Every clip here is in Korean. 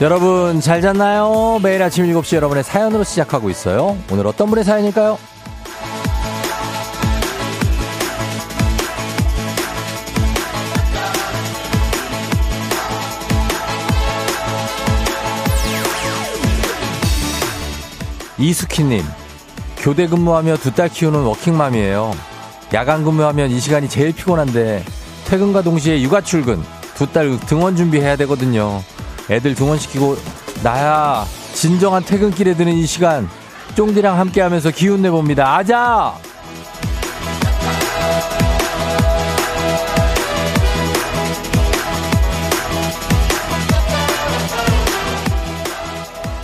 여러분 잘 잤나요? 매일 아침 7시 여러분의 사연으로 시작하고 있어요. 오늘 어떤 분의 사연일까요? 이수키님, 교대 근무하며 두 딸 키우는 워킹맘이에요. 야간 근무하면 이 시간이 제일 피곤한데 퇴근과 동시에 육아 출근, 두 딸 등원 준비해야 되거든요. 애들 등원시키고 나야 진정한 퇴근길에 드는 이 시간 쫑디랑 함께하면서 기운 내봅니다. 아자!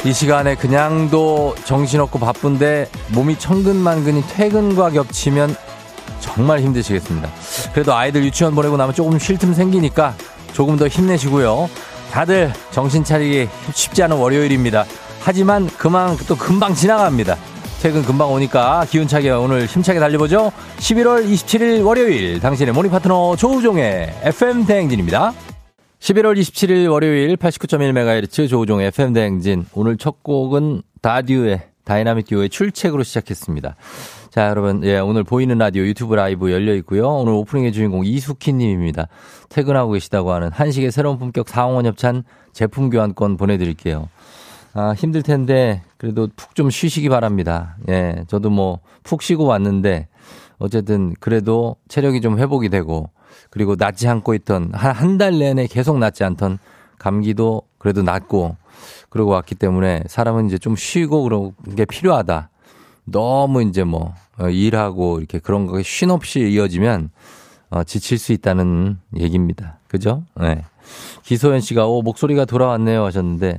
이 시간에 그냥도 정신없고 바쁜데 몸이 천근만근이 퇴근과 겹치면 정말 힘드시겠습니다. 그래도 아이들 유치원 보내고 나면 조금 쉴 틈 생기니까 조금 더 힘내시고요. 다들 정신 차리기 쉽지 않은 월요일입니다. 하지만 그만 또 금방 지나갑니다. 퇴근 금방 오니까 기운차게 오늘 힘차게 달려보죠. 11월 27일 월요일 당신의 모닝 파트너 조우종의 FM 대행진입니다. 11월 27일 월요일 89.1MHz 조우종의 FM 대행진. 오늘 첫 곡은 다듀의 다이나믹 듀오의 출첵으로 시작했습니다. 자, 여러분, 예, 오늘 보이는 라디오 유튜브 라이브 열려 있고요. 오늘 오프닝의 주인공 이수키 님입니다. 퇴근하고 계시다고 하는 한식의 새로운 품격 사원협찬 제품 교환권 보내드릴게요. 아, 힘들 텐데 그래도 푹 좀 쉬시기 바랍니다. 예, 저도 뭐 푹 쉬고 왔는데 어쨌든 그래도 체력이 좀 회복이 되고, 그리고 낫지 않고 있던 한 달 내내 계속 낫지 않던 감기도 그래도 낫고 그러고 왔기 때문에 사람은 이제 좀 쉬고 그런 게 필요하다. 너무 이제 뭐 일하고 이렇게 그런 거에 쉼 없이 이어지면 지칠 수 있다는 얘기입니다. 그죠? 네. 기소연 씨가 목소리가 돌아왔네요 하셨는데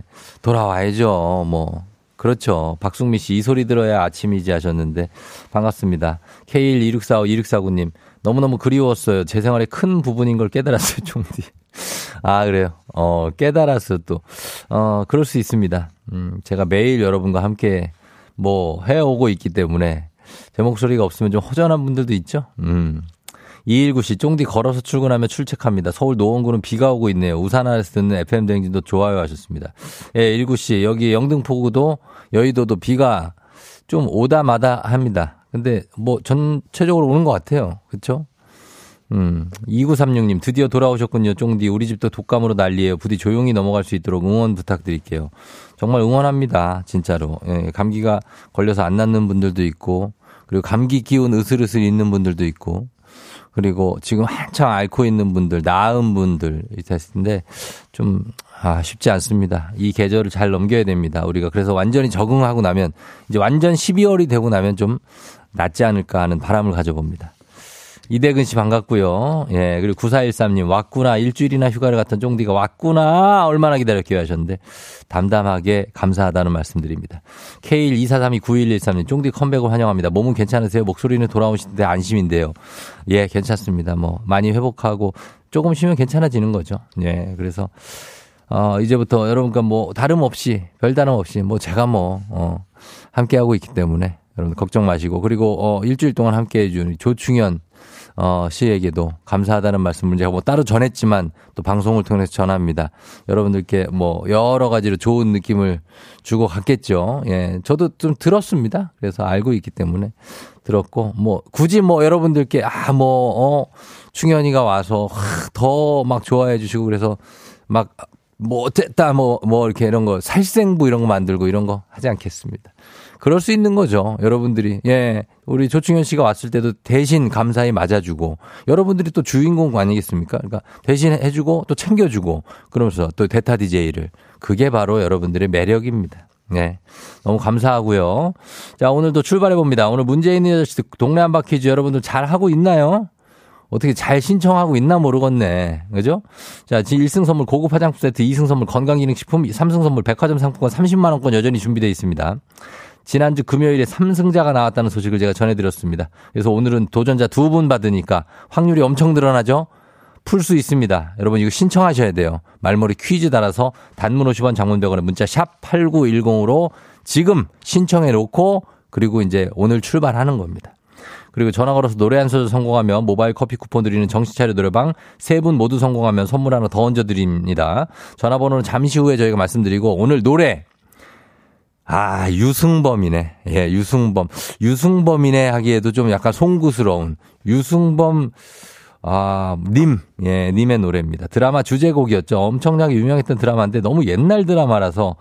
돌아와야죠. 뭐 그렇죠. 박승민 씨 이 소리 들어야 아침이지 하셨는데 반갑습니다. K126452649님 너무너무 그리웠어요. 제 생활의 큰 부분인 걸 깨달았어요, 종디. 아, 그래요? 깨달았어, 또. 그럴 수 있습니다. 제가 매일 여러분과 함께 뭐 해오고 있기 때문에 제 목소리가 없으면 좀 허전한 분들도 있죠? 219씨, 종디 걸어서 출근하며 출첵합니다. 서울 노원구는 비가 오고 있네요. 우산 아래서 듣는 FM 대행진도 좋아요 하셨습니다. 예, 19씨, 여기 영등포구도 여의도도 비가 좀 오다 마다 합니다. 근데 뭐 전체적으로 오는 것 같아요. 그렇죠? 2936님 드디어 돌아오셨군요. 쫑디 우리 집도 독감으로 난리예요. 부디 조용히 넘어갈 수 있도록 응원 부탁드릴게요. 정말 응원합니다. 진짜로. 예, 감기가 걸려서 안 낫는 분들도 있고, 그리고 감기 기운 으슬으슬 있는 분들도 있고, 그리고 지금 한창 앓고 있는 분들, 나은 분들 있을 텐데 좀 쉽지 않습니다. 이 계절을 잘 넘겨야 됩니다. 우리가 그래서 완전히 적응하고 나면 이제 완전 12월이 되고 나면 좀 낫지 않을까 하는 바람을 가져봅니다. 이대근 씨 반갑고요. 예, 그리고 9413님 왔구나. 일주일이나 휴가를 갔던 쫑디가 왔구나. 얼마나 기다렸기에 하셨는데 담담하게 감사하다는 말씀드립니다. K124329113님 쫑디 컴백을 환영합니다. 몸은 괜찮으세요? 목소리는 돌아오시는데 안심인데요. 예, 괜찮습니다. 뭐 많이 회복하고 조금 쉬면 괜찮아지는 거죠. 예, 그래서 이제부터 여러분과 뭐 다름없이 별다름없이 뭐 제가 함께하고 있기 때문에 여러분 걱정 마시고, 그리고 일주일 동안 함께해 준 조충현 씨에게도 감사하다는 말씀을 제가 뭐 따로 전했지만 또 방송을 통해서 전합니다. 여러분들께 뭐 여러 가지로 좋은 느낌을 주고 갔겠죠. 예, 저도 좀 들었습니다. 그래서 알고 있기 때문에 들었고, 뭐 굳이 뭐 여러분들께 충현이가 와서 더 막 좋아해 주시고 그래서 막 이렇게 이런 거 살생부 이런 거 만들고 이런 거 하지 않겠습니다. 그럴 수 있는 거죠. 여러분들이. 예. 우리 조충현 씨가 왔을 때도 대신 감사히 맞아주고, 여러분들이 또 주인공 아니겠습니까? 그러니까 대신 해주고 또 챙겨주고 그러면서 또 대타 DJ를. 그게 바로 여러분들의 매력입니다. 예. 너무 감사하고요. 자, 오늘도 출발해봅니다. 오늘 문재인 여자씨 동네 한바 퀴즈 여러분들 잘 하고 있나요? 어떻게 잘 신청하고 있나 모르겠네. 그죠? 자, 지금 1승 선물 고급 화장품 세트, 2승 선물 건강기능식품, 3승 선물 백화점 상품권 30만원권 여전히 준비되어 있습니다. 지난주 금요일에 3승자가 나왔다는 소식을 제가 전해드렸습니다. 그래서 오늘은 도전자 2분 받으니까 확률이 엄청 늘어나죠? 풀 수 있습니다. 여러분 이거 신청하셔야 돼요. 말머리 퀴즈 달아서 단문 50원 장문병원에 문자 샵 8910으로 지금 신청해 놓고, 그리고 이제 오늘 출발하는 겁니다. 그리고 전화 걸어서 노래 한 소절 성공하면 모바일 커피 쿠폰 드리는 정신차려 노래방 세 분 모두 성공하면 선물 하나 더 얹어드립니다. 전화번호는 잠시 후에 저희가 말씀드리고 오늘 노래 아 유승범이네. 예, 유승범. 유승범이네 하기에도 좀 약간 송구스러운 유승범 아, 님. 예, 님의 노래입니다. 드라마 주제곡이었죠. 엄청나게 유명했던 드라마인데 너무 옛날 드라마라서,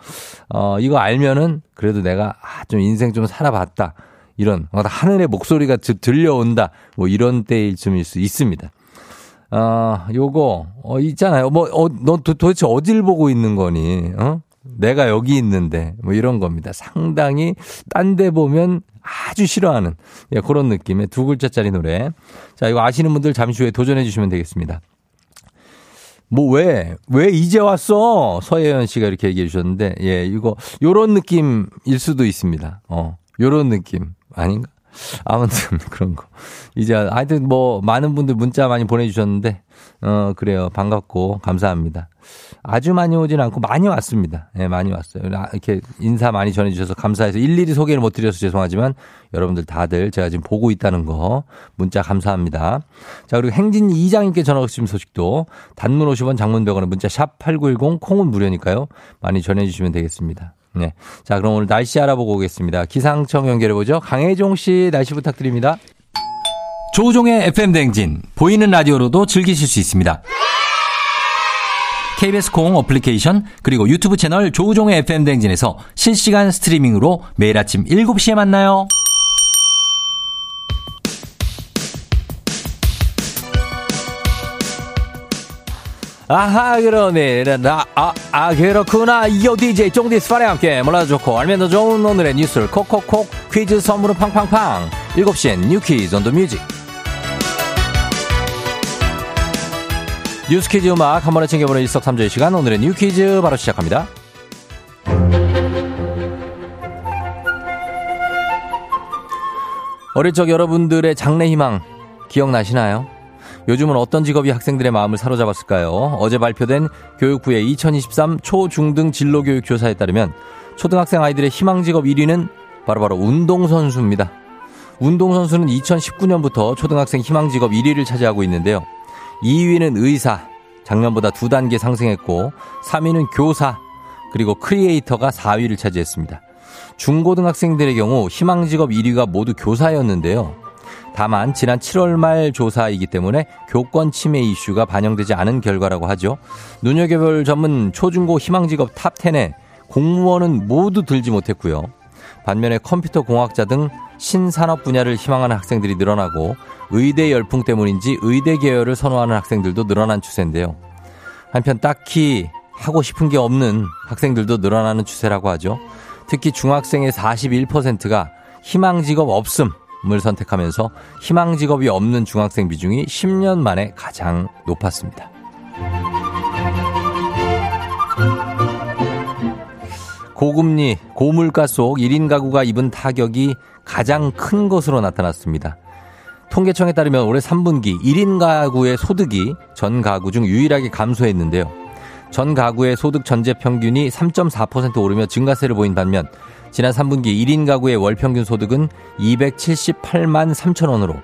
이거 알면은 그래도 내가, 좀 인생 좀 살아봤다. 이런, 하늘의 목소리가 들려온다. 뭐 이런 때쯤일 수 있습니다. 요거, 있잖아요. 너 도대체 어딜 보고 있는 거니? 어? 내가 여기 있는데. 뭐 이런 겁니다. 상당히 딴 데 보면 아주 싫어하는 예, 그런 느낌의 두 글자짜리 노래. 자, 이거 아시는 분들 잠시 후에 도전해 주시면 되겠습니다. 뭐 왜 이제 왔어? 서예현 씨가 이렇게 얘기해 주셨는데 예, 이거 요런 느낌일 수도 있습니다. 요런 느낌 아닌가? 아무튼 그런 거. 이제 하여튼 뭐 많은 분들 문자 많이 보내 주셨는데 그래요. 반갑고 감사합니다. 아주 많이 오진 않고 많이 왔습니다. 예, 많이 왔어요. 이렇게 인사 많이 전해 주셔서 감사해서 일일이 소개를 못 드려서 죄송하지만 여러분들 다들 제가 지금 보고 있다는 거 문자 감사합니다. 자, 그리고 행진 이장님께 전화 주신 소식도 단문 50원 장문 100원에 문자 샵 8910 콩은 무료니까요. 많이 전해 주시면 되겠습니다. 네. 자, 그럼 오늘 날씨 알아보고 오겠습니다. 기상청 연결해보죠. 강혜종 씨 날씨 부탁드립니다. 조우종의 FM 대행진 보이는 라디오로도 즐기실 수 있습니다. KBS 콩 어플리케이션 그리고 유튜브 채널 조우종의 FM 대행진에서 실시간 스트리밍으로 매일 아침 7시에 만나요. 아하 그러네 그렇구나 이어 DJ 쫑디스 파리 함께 몰라도 좋고 알면 더 좋은 오늘의 뉴스를 콕콕콕 퀴즈 선물은 팡팡팡 7시엔 뉴 퀴즈 온 더 뮤직 뉴스 퀴즈 음악 한 번에 챙겨보는 일석삼조의 시간 오늘의 뉴 퀴즈 바로 시작합니다. 어릴 적 여러분들의 장래 희망 기억나시나요? 요즘은 어떤 직업이 학생들의 마음을 사로잡았을까요? 어제 발표된 교육부의 2023 초중등 진로교육 조사에 따르면 초등학생 아이들의 희망직업 1위는 바로 운동선수입니다. 운동선수는 2019년부터 초등학생 희망직업 1위를 차지하고 있는데요. 2위는 의사, 작년보다 2단계 상승했고 3위는 교사, 그리고 크리에이터가 4위를 차지했습니다. 중고등학생들의 경우 희망직업 1위가 모두 교사였는데요. 다만 지난 7월 말 조사이기 때문에 교권 침해 이슈가 반영되지 않은 결과라고 하죠. 눈여겨볼 점은 초중고 희망직업 탑10에 공무원은 모두 들지 못했고요. 반면에 컴퓨터 공학자 등 신산업 분야를 희망하는 학생들이 늘어나고 의대 열풍 때문인지 의대 계열을 선호하는 학생들도 늘어난 추세인데요. 한편 딱히 하고 싶은 게 없는 학생들도 늘어나는 추세라고 하죠. 특히 중학생의 41%가 희망직업 없음 을 선택하면서 희망직업이 없는 중학생 비중이 10년 만에 가장 높았습니다. 고금리, 고물가 속 1인 가구가 입은 타격이 가장 큰 것으로 나타났습니다. 통계청에 따르면 올해 3분기 1인 가구의 소득이 전 가구 중 유일하게 감소했는데요. 전 가구의 소득 전체 평균이 3.4% 오르며 증가세를 보인 반면 지난 3분기 1인 가구의 월평균 소득은 278만 3천 원으로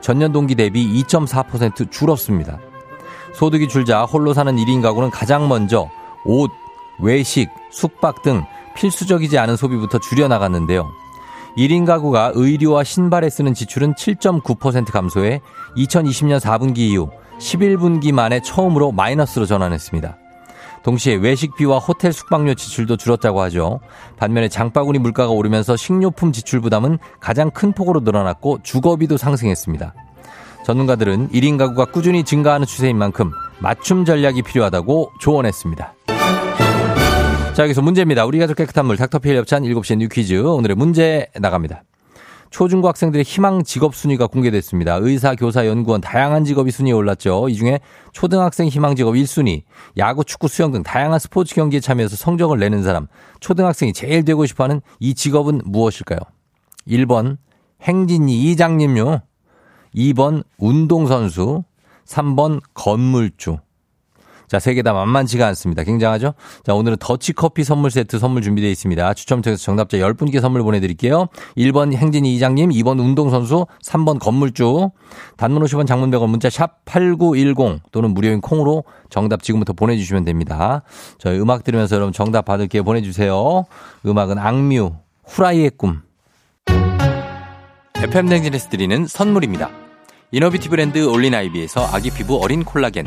전년 동기 대비 2.4% 줄었습니다. 소득이 줄자 홀로 사는 1인 가구는 가장 먼저 옷, 외식, 숙박 등 필수적이지 않은 소비부터 줄여나갔는데요. 1인 가구가 의류와 신발에 쓰는 지출은 7.9% 감소해 2020년 4분기 이후 11분기 만에 처음으로 마이너스로 전환했습니다. 동시에 외식비와 호텔 숙박료 지출도 줄었다고 하죠. 반면에 장바구니 물가가 오르면서 식료품 지출 부담은 가장 큰 폭으로 늘어났고 주거비도 상승했습니다. 전문가들은 1인 가구가 꾸준히 증가하는 추세인 만큼 맞춤 전략이 필요하다고 조언했습니다. 자, 여기서 문제입니다. 우리 가족 깨끗한 물 닥터필협찬 7시에 뉴 퀴즈 오늘의 문제 나갑니다. 초중고 학생들의 희망 직업 순위가 공개됐습니다. 의사, 교사, 연구원 다양한 직업이 순위에 올랐죠. 이 중에 초등학생 희망 직업 1순위, 야구, 축구, 수영 등 다양한 스포츠 경기에 참여해서 성적을 내는 사람, 초등학생이 제일 되고 싶어하는 이 직업은 무엇일까요? 1번 행진이 이장님요, 2번 운동선수, 3번 건물주. 자, 세 개 다 만만치가 않습니다. 굉장하죠? 자, 오늘은 더치커피 선물 세트 선물 준비되어 있습니다. 추첨 통해서 정답자 10분께 선물 보내드릴게요. 1번 행진이 이장님, 2번 운동선수, 3번 건물주. 단문 50원, 장문 100원, 문자 샵 8910 또는 무료인 콩으로 정답 지금부터 보내주시면 됩니다. 저희 음악 들으면서 여러분 정답 받을게요. 보내주세요. 음악은 악뮤, 후라이의 꿈. FM 대행진에서 드리는 선물입니다. 이너비티 브랜드 올린아이비에서 아기피부 어린 콜라겐,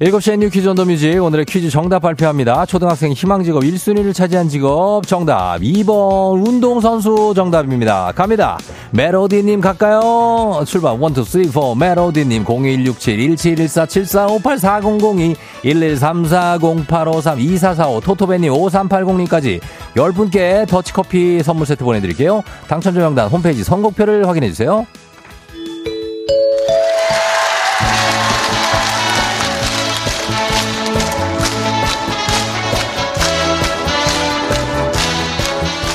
일곱 시에 뉴 퀴즈 온 더 뮤직. 오늘의 퀴즈 정답 발표합니다. 초등학생 희망직업 1순위를 차지한 직업 정답 2번 운동선수 정답입니다. 갑니다. 메로디님 갈까요? 출발 1, 2, 3, 4. 메로디님 0167171474584000211344085532445 토토배님 5380님까지 10분께 더치커피 선물세트 보내드릴게요. 당첨자 명단 홈페이지 선곡표를 확인해주세요.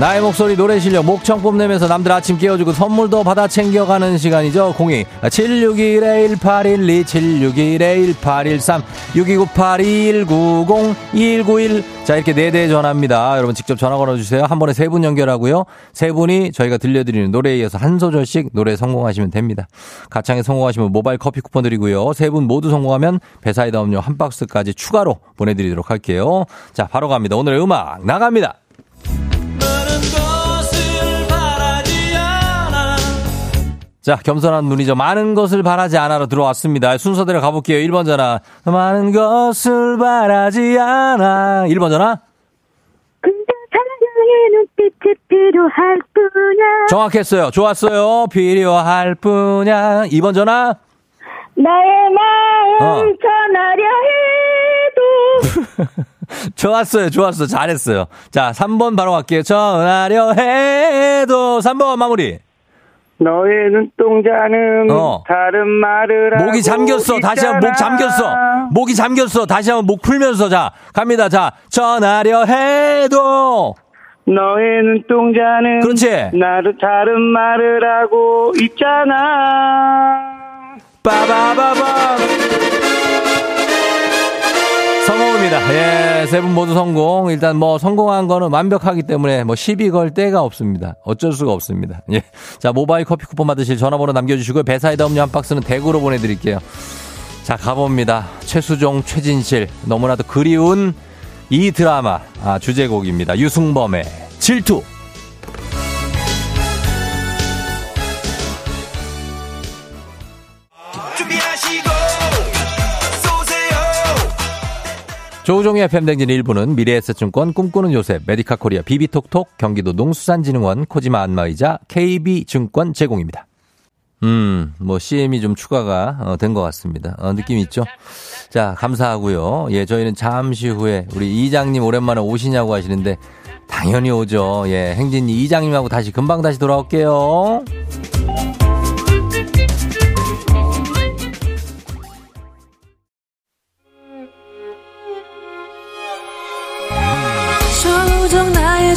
나의 목소리 노래 실력 목청 뽐내면서 남들 아침 깨워주고 선물도 받아 챙겨가는 시간이죠. 02-761-1812 761-1813 6298-2190 2191. 자, 이렇게 4대 전화입니다. 여러분 직접 전화 걸어주세요. 한 번에 3분 연결하고요, 3분이 저희가 들려드리는 노래에 이어서 한 소절씩 노래 성공하시면 됩니다. 가창에 성공하시면 모바일 커피 쿠폰 드리고요, 3분 모두 성공하면 배사이다 음료 한 박스까지 추가로 보내드리도록 할게요. 자, 바로 갑니다. 오늘의 음악 나갑니다. 자, 겸손한 문이죠. 많은 것을 바라지 않아로 들어왔습니다. 순서대로 가볼게요. 1번 전화. 많은 것을 바라지 않아. 1번 전화. 근데 사랑의 눈빛이 필요할 뿐이야. 정확했어요. 좋았어요. 필요할 뿐이야. 2번 전화. 나의 마음 전하려 해도. 좋았어요. 좋았어. 잘했어요. 자, 3번 바로 갈게요. 전하려 해도. 3번 마무리. 너의 눈동자는 다른 말을 하고 목이 잠겼어. 있잖아. 다시 한번 목 잠겼어. 목이 잠겼어. 다시 한번 목 풀면서. 자, 갑니다. 자, 전하려 해도 너의 눈동자는 그렇지. 나를 다른 말을 하고 있잖아. 빠바바밤. 성공입니다. 예, 세 분 모두 성공. 일단 뭐 성공한 거는 완벽하기 때문에 뭐 시비 걸 데가 없습니다. 어쩔 수가 없습니다. 예. 자, 모바일 커피 쿠폰 받으실 전화번호 남겨주시고요. 배사이다 음료 한 박스는 대구로 보내드릴게요. 자, 가봅니다. 최수종, 최진실, 너무나도 그리운 이 드라마 주제곡입니다. 유승범의 질투. 조우종의 FM 대행진 1부는 미래에셋증권, 꿈꾸는 요셉, 메디카코리아, 비비톡톡, 경기도 농수산진흥원, 코지마 안마이자, KB증권 제공입니다. 뭐 CM이 좀 추가가 된 것 같습니다. 느낌 있죠? 자, 감사하고요. 예, 저희는 잠시 후에 우리 이장님 오랜만에 오시냐고 하시는데 당연히 오죠. 예, 행진 이장님하고 다시 금방 다시 돌아올게요. 조우종 나의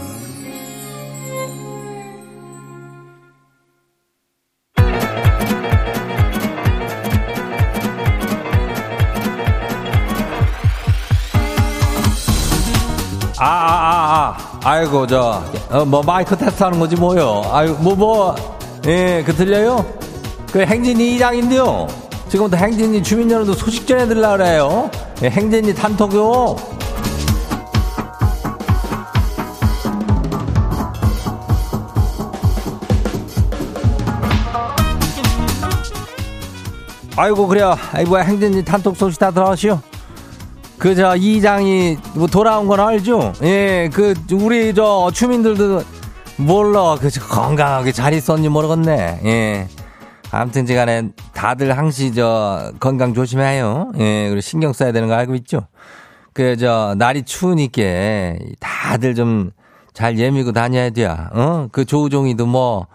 아이고, 뭐, 마이크 테스트 하는 거지, 뭐요. 아이고, 예, 들려요? 행진이 이장인데요. 지금부터 행진이 주민 여러분도 소식 전해드리려고 그래요. 예, 행진이 단톡요. 아이고, 그래요. 아이고, 행진이 단톡 소식 다 들어오시오. 이장이 뭐 돌아온 건 알죠? 예, 우리 주민들도 몰라. 건강하게 잘 있었는지 모르겠네. 예. 아무튼 지간에 다들 항시 건강 조심해요. 예, 그리고 신경 써야 되는 거 알고 있죠? 날이 추우니까 다들 좀 잘 예미고 다녀야 돼요. 어? 조우종이도 뭐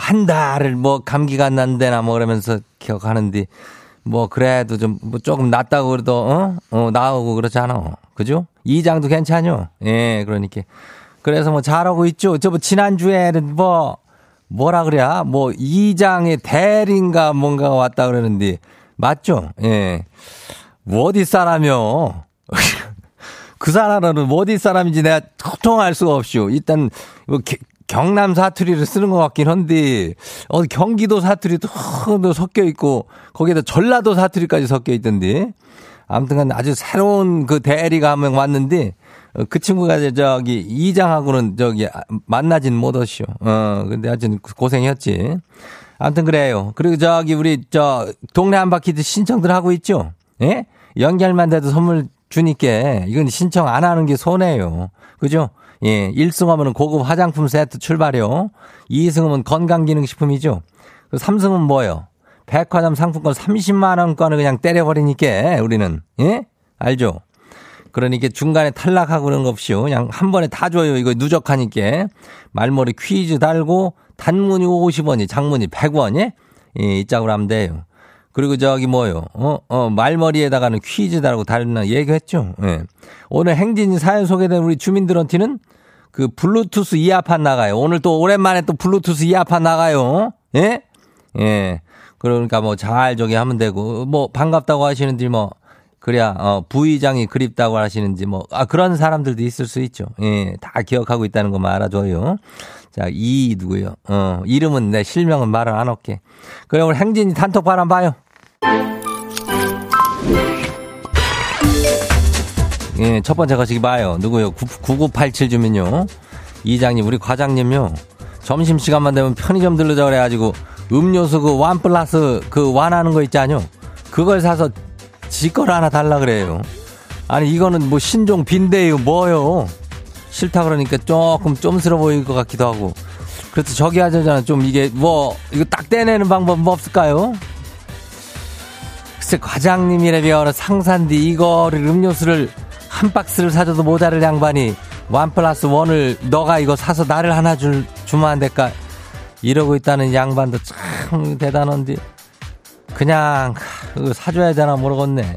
한 달을 감기가 안 난대나 그러면서 기억하는데 그래도 조금 낫다고 그래도, 나오고 그렇잖아. 그죠? 이장도 괜찮요. 예, 그러니까. 그래서 잘하고 있죠. 지난주에는 이장의 대리인가 뭔가 왔다 그러는데, 맞죠? 예. 어디 사람이요? 그 사람은 어디 사람인지 내가 도통 알 수가 없쇼. 일단, 경남 사투리를 쓰는 것 같긴 한데, 경기도 사투리도 섞여 있고, 거기에다 전라도 사투리까지 섞여 있던데, 아무튼 아주 새로운 대리가 한 명 왔는데, 그 친구가 이장하고는 만나진 못하시오. 근데 아주 고생했지. 아무튼 그래요. 그리고 우리 동네 한 바퀴 신청들 하고 있죠? 예? 연결만 돼도 선물 주니까, 이건 신청 안 하는 게 손해요. 그죠? 예, 1승하면 고급 화장품 세트 출발이요. 2승은 건강기능식품이죠. 3승은 뭐요? 백화점 상품권 30만원권을 그냥 때려버리니까, 우리는. 예? 알죠? 그러니까 중간에 탈락하고 그런 거 없이요. 그냥 한 번에 다 줘요. 이거 누적하니까. 말머리 퀴즈 달고, 단문이 50원이, 장문이 100원이? 예, 이 짝으로 하면 돼요. 그리고 뭐요? 말머리에다가는 퀴즈 달고 달리나 얘기했죠? 예. 오늘 행진이 사연 소개된 우리 주민들한테는 블루투스 이어팟 나가요. 오늘 또 오랜만에 블루투스 이어팟 나가요. 예? 예. 그러니까 잘 하면 되고, 반갑다고 하시는지 그래야, 부의장이 그립다고 하시는지 그런 사람들도 있을 수 있죠. 예. 다 기억하고 있다는 것만 알아줘요. 자, 이 누구요? 이름은 내 실명은 말을 안 할게. 그럼 오늘 행진이 단톡 바람 봐요. 예, 첫 번째 거시기 봐요. 누구요? 9987 주민요. 이장님, 우리 과장님요. 점심시간만 되면 편의점 들르자 그래가지고 음료수 완 플러스 완 하는 거 있잖요. 그걸 사서 지 걸 하나 달라 그래요. 아니, 이거는 신종 빈대요. 뭐요? 싫다 그러니까 조금 쫌스러워 보일 것 같기도 하고. 그래서 저기 하자잖아. 좀 이게 이거 딱 떼내는 방법 없을까요? 글쎄, 과장님이라면 상사인데 이거를 음료수를 한 박스를 사줘도 모자랄 양반이 1+1을 너가 이거 사서 나를 하나 주면 안 될까? 이러고 있다는 양반도 참 대단한데 그냥 사줘야 되나 모르겠네.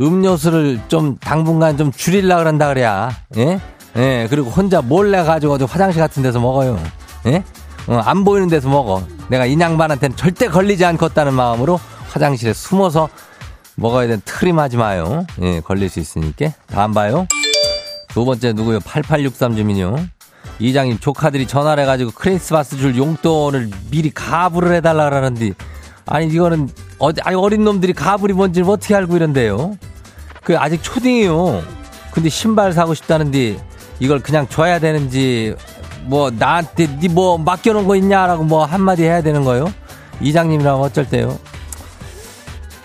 음료수를 당분간 줄이려고 그런다 그래야. 예? 예, 그리고 혼자 몰래 가지고 화장실 같은 데서 먹어요. 예? 안 보이는 데서 먹어. 내가 이 양반한테는 절대 걸리지 않겠다는 마음으로 화장실에 숨어서 먹어야 되는 트림하지 마요. 예, 걸릴 수 있으니까. 다음 봐요. 두 번째 누구요? 8863 주민요. 이장님 조카들이 전화를 해가지고 크리스마스 줄 용돈을 미리 가불을 해달라라는데 아니 이거는 아니 어린 놈들이 가불이 뭔지 어떻게 알고 이런데요. 그 아직 초딩이요. 근데 신발 사고 싶다는데 이걸 그냥 줘야 되는지 뭐 나한테 니 뭐 맡겨놓은 거 있냐라고 뭐 한마디 해야 되는 거요. 이장님이라면 어쩔 때요.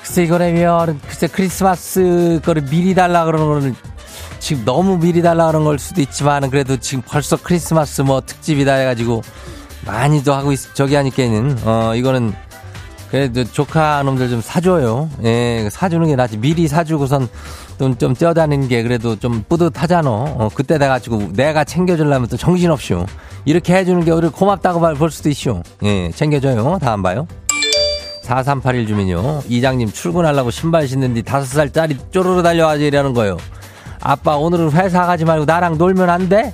글쎄 이거라면 글쎄 크리스마스 거를 미리 달라 그러는 거는 지금 너무 미리 달라 그런 걸 수도 있지만 그래도 지금 벌써 크리스마스 뭐 특집이다 해가지고 많이도 하고 저기 하니까는 이거는 그래도 조카 놈들 좀 사줘요. 예, 사주는 게 낫지. 미리 사주고선 좀 떼어다니는 게 그래도 좀 뿌듯하잖아. 그때 돼가지고 내가 챙겨주려면 또 정신없이요. 이렇게 해주는 게 오히려 고맙다고 볼 수도 있쇼. 예, 챙겨줘요. 다음 봐요. 4381 주민요. 이장님 출근하려고 신발 신는데 5살 딸이 쪼르르 달려와서 이러는 거예요. 아빠 오늘은 회사 가지 말고 나랑 놀면 안 돼?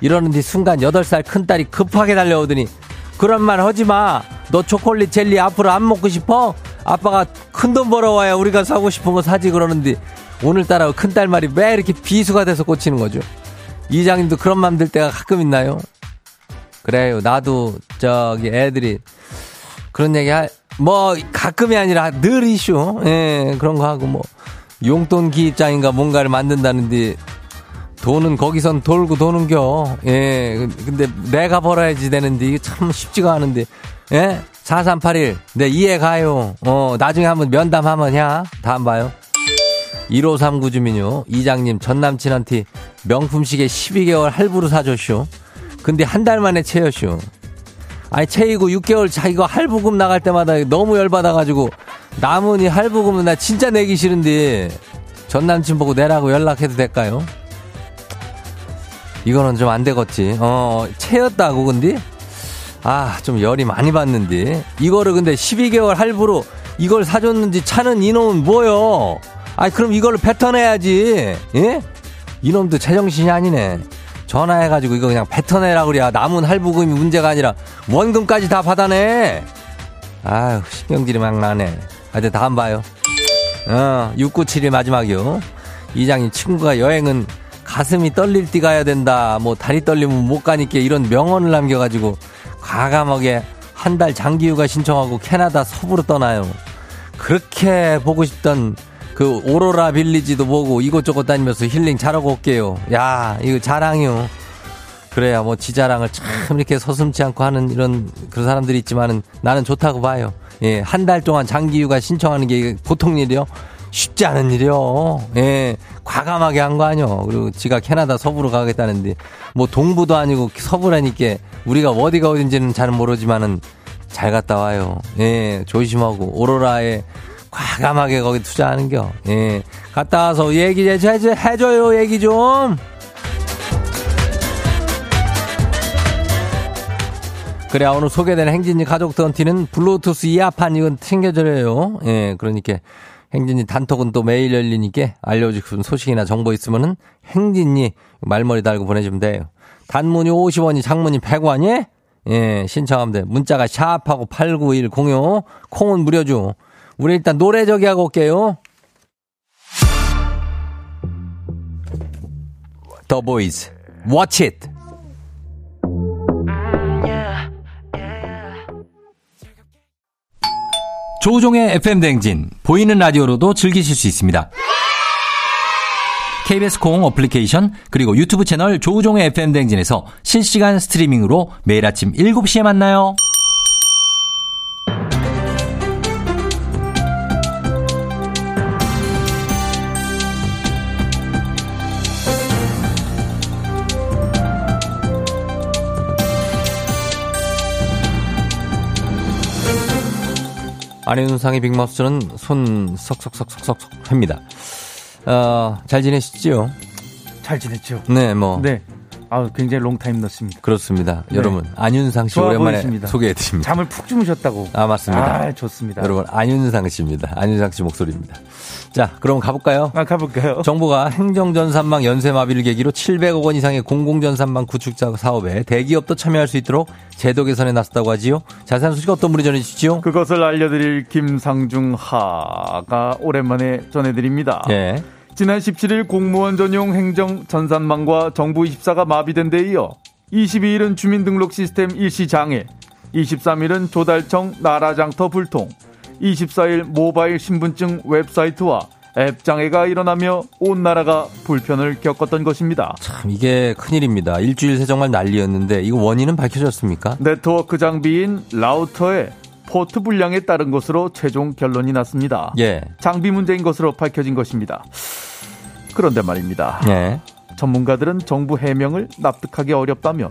이러는데 순간 8살 큰딸이 급하게 달려오더니 그런 말 하지 마. 너 초콜릿 젤리 앞으로 안 먹고 싶어? 아빠가 큰돈 벌어와야 우리가 사고 싶은 거 사지 그러는데 오늘따라 큰딸 말이 왜 이렇게 비수가 돼서 꽂히는 거죠? 이장님도 그런 맘 들 때가 가끔 있나요? 그래요. 나도 저기 애들이 그런 얘기 뭐 가끔이 아니라 늘 이슈. 예, 그런 거 하고 뭐. 용돈 기입장인가 뭔가를 만든다는데 돈은 거기선 돌고 도는겨. 예, 근데 내가 벌어야지 되는데 이게 참 쉽지가 않은데. 예, 4381 네 이해가요. 나중에 한번 면담 한번 해. 다음 봐요. 1539 주민요. 이장님 전남친한테 명품 시계 12개월 할부로 사줬쇼. 근데 한 달 만에 채였쇼. 아니 채이고 6개월 차 이거 할부금 나갈 때마다 너무 열받아가지고 남은 이 할부금은 나 진짜 내기 싫은데 전남친 보고 내라고 연락해도 될까요? 이거는 좀 안 되겠지. 채였다고 근데 아 좀 열이 많이 받는데 이거를 근데 12개월 할부로 이걸 사줬는지 차는 이놈은 뭐요? 아니 그럼 이걸로 뱉어내야지. 예? 이놈도 제정신이 아니네. 전화해가지고 이거 그냥 뱉어내라 그래야 남은 할부금이 문제가 아니라 원금까지 다 받아내. 아유 신경질이 막 나네. 하여튼 다음 봐요. 6971 마지막이요. 이장님 친구가 여행은 가슴이 떨릴 때 가야 된다 뭐 다리 떨리면 못 가니까 이런 명언을 남겨가지고 과감하게 한 달 장기휴가 신청하고 캐나다 서부로 떠나요. 그렇게 보고 싶던 그 오로라 빌리지도 보고 이곳저곳 다니면서 힐링 잘하고 올게요. 야 이거 자랑이요. 그래야 뭐 지자랑을 참 이렇게 서슴지 않고 하는 이런 그런 사람들이 있지만은 나는 좋다고 봐요. 예, 한 달 동안 장기휴가 신청하는 게 보통 일이요. 쉽지 않은 일이요. 예, 과감하게 한 거 아니요. 그리고 지가 캐나다 서부로 가겠다는데 뭐 동부도 아니고 서부라니까 우리가 어디가 어딘지는 잘 모르지만은 잘 갔다 와요. 예, 조심하고 오로라에 과감하게 거기 투자하는겨. 예, 갔다 와서 얘기 해줘요. 얘기 좀. 그래 오늘 소개된 행진이 가족 던티는 블루투스 이어팟 이건 챙겨드려요. 예, 그러니까 행진이 단톡은 또 매일 열리니까 알려주신 소식이나 정보 있으면은 행진이 말머리 달고 보내주면 돼요. 단문이 50원이 장문이 100원이 예, 신청하면 돼. 문자가 샤프하고 89105 콩은 무료죠. 우리 일단 노래 저기 하고 올게요. 더 보이즈 Watch it. 조우종의 FM 대행진 보이는 라디오로도 즐기실 수 있습니다. KBS 콩 어플리케이션 그리고 유튜브 채널 조우종의 FM 대행진에서 실시간 스트리밍으로 매일 아침 7시에 만나요. 안윤상의 빅마우스는 손썩썩썩썩 합니다. 잘 지내시지요? 잘 지냈죠. 네, 뭐. 네. 굉장히 롱타임 넣었습니다. 그렇습니다. 네. 여러분, 안윤상 씨 오랜만에 보이십니다. 소개해드립니다. 잠을 푹 주무셨다고. 아, 맞습니다. 아, 좋습니다. 여러분, 안윤상 씨입니다. 안윤상 씨 목소리입니다. 자, 그럼 가볼까요? 아, 가볼까요? 정부가 행정전산망 연쇄마비를 계기로 700억 원 이상의 공공전산망 구축 사업에 대기업도 참여할 수 있도록 제도 개선에 나섰다고 하지요. 자세한 소식 어떤 분이 전해주시죠? 그것을 알려드릴 김상중 하가 오랜만에 전해드립니다. 네. 지난 17일 공무원 전용 행정 전산망과 정부24가 마비된 데 이어 22일은 주민등록 시스템 일시 장애, 23일은 조달청 나라장터 불통, 24일 모바일 신분증 웹사이트와 앱 장애가 일어나며 온 나라가 불편을 겪었던 것입니다. 참 이게 큰일입니다. 일주일 새 정말 난리였는데 이거 원인은 밝혀졌습니까? 네트워크 장비인 라우터에 포트 불량에 따른 것으로 최종 결론이 났습니다. 예. 장비 문제인 것으로 밝혀진 것입니다. 그런데 말입니다. 예. 전문가들은 정부 해명을 납득하기 어렵다며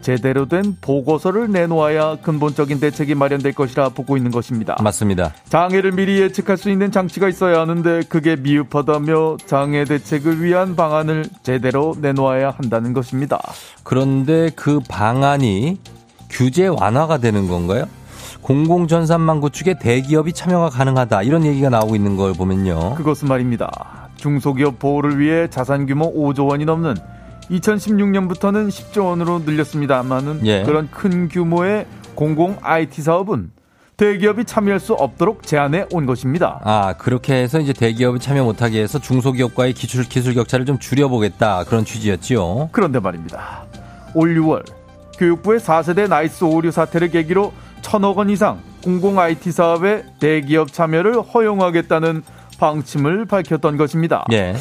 제대로 된 보고서를 내놓아야 근본적인 대책이 마련될 것이라 보고 있는 것입니다. 맞습니다. 장애를 미리 예측할 수 있는 장치가 있어야 하는데 그게 미흡하다며 장애 대책을 위한 방안을 제대로 내놓아야 한다는 것입니다. 그런데 그 방안이 규제 완화가 되는 건가요? 공공전산망 구축에 대기업이 참여가 가능하다 이런 얘기가 나오고 있는 걸 보면요. 그것은 말입니다. 중소기업 보호를 위해 자산규모 5조 원이 넘는 2016년부터는 10조 원으로 늘렸습니다만은 예. 그런 큰 규모의 공공 IT 사업은 대기업이 참여할 수 없도록 제한해 온 것입니다. 아, 그렇게 해서 이제 대기업이 참여 못하게 해서 중소기업과의 기술 격차를 좀 줄여보겠다 그런 취지였지요. 그런데 말입니다. 올 6월 교육부의 4세대 나이스 오류 사태를 계기로 1,000억 원 이상 공공 IT 사업에 대기업 참여를 허용하겠다는 방침을 밝혔던 것입니다. 예.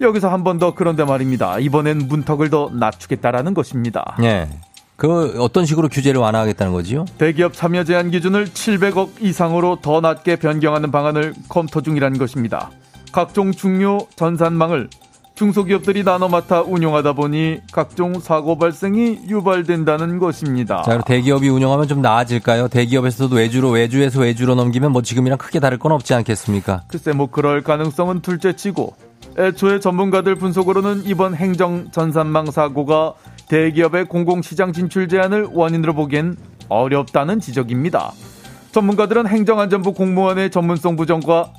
여기서 한 번 더 그런데 말입니다. 이번엔 문턱을 더 낮추겠다라는 것입니다. 예. 그 어떤 식으로 규제를 완화하겠다는 거지요? 대기업 참여 제한 기준을 700억 이상으로 더 낮게 변경하는 방안을 검토 중이라는 것입니다. 각종 중요 전산망을 중소기업들이 나눠 맡아 운영하다 보니 각종 사고 발생이 유발된다는 것입니다. 자, 대기업이 운영하면 좀 나아질까요? 대기업에서도 외주에서 외주로 넘기면 뭐 지금이랑 크게 다를 건 없지 않겠습니까? 글쎄 뭐 그럴 가능성은 둘째치고 애초에 전문가들 분석으로는 이번 행정 전산망 사고가 대기업의 공공시장 진출 제한을 원인으로 보기엔 어렵다는 지적입니다. 전문가들은 행정안전부 공무원의 전문성 부족과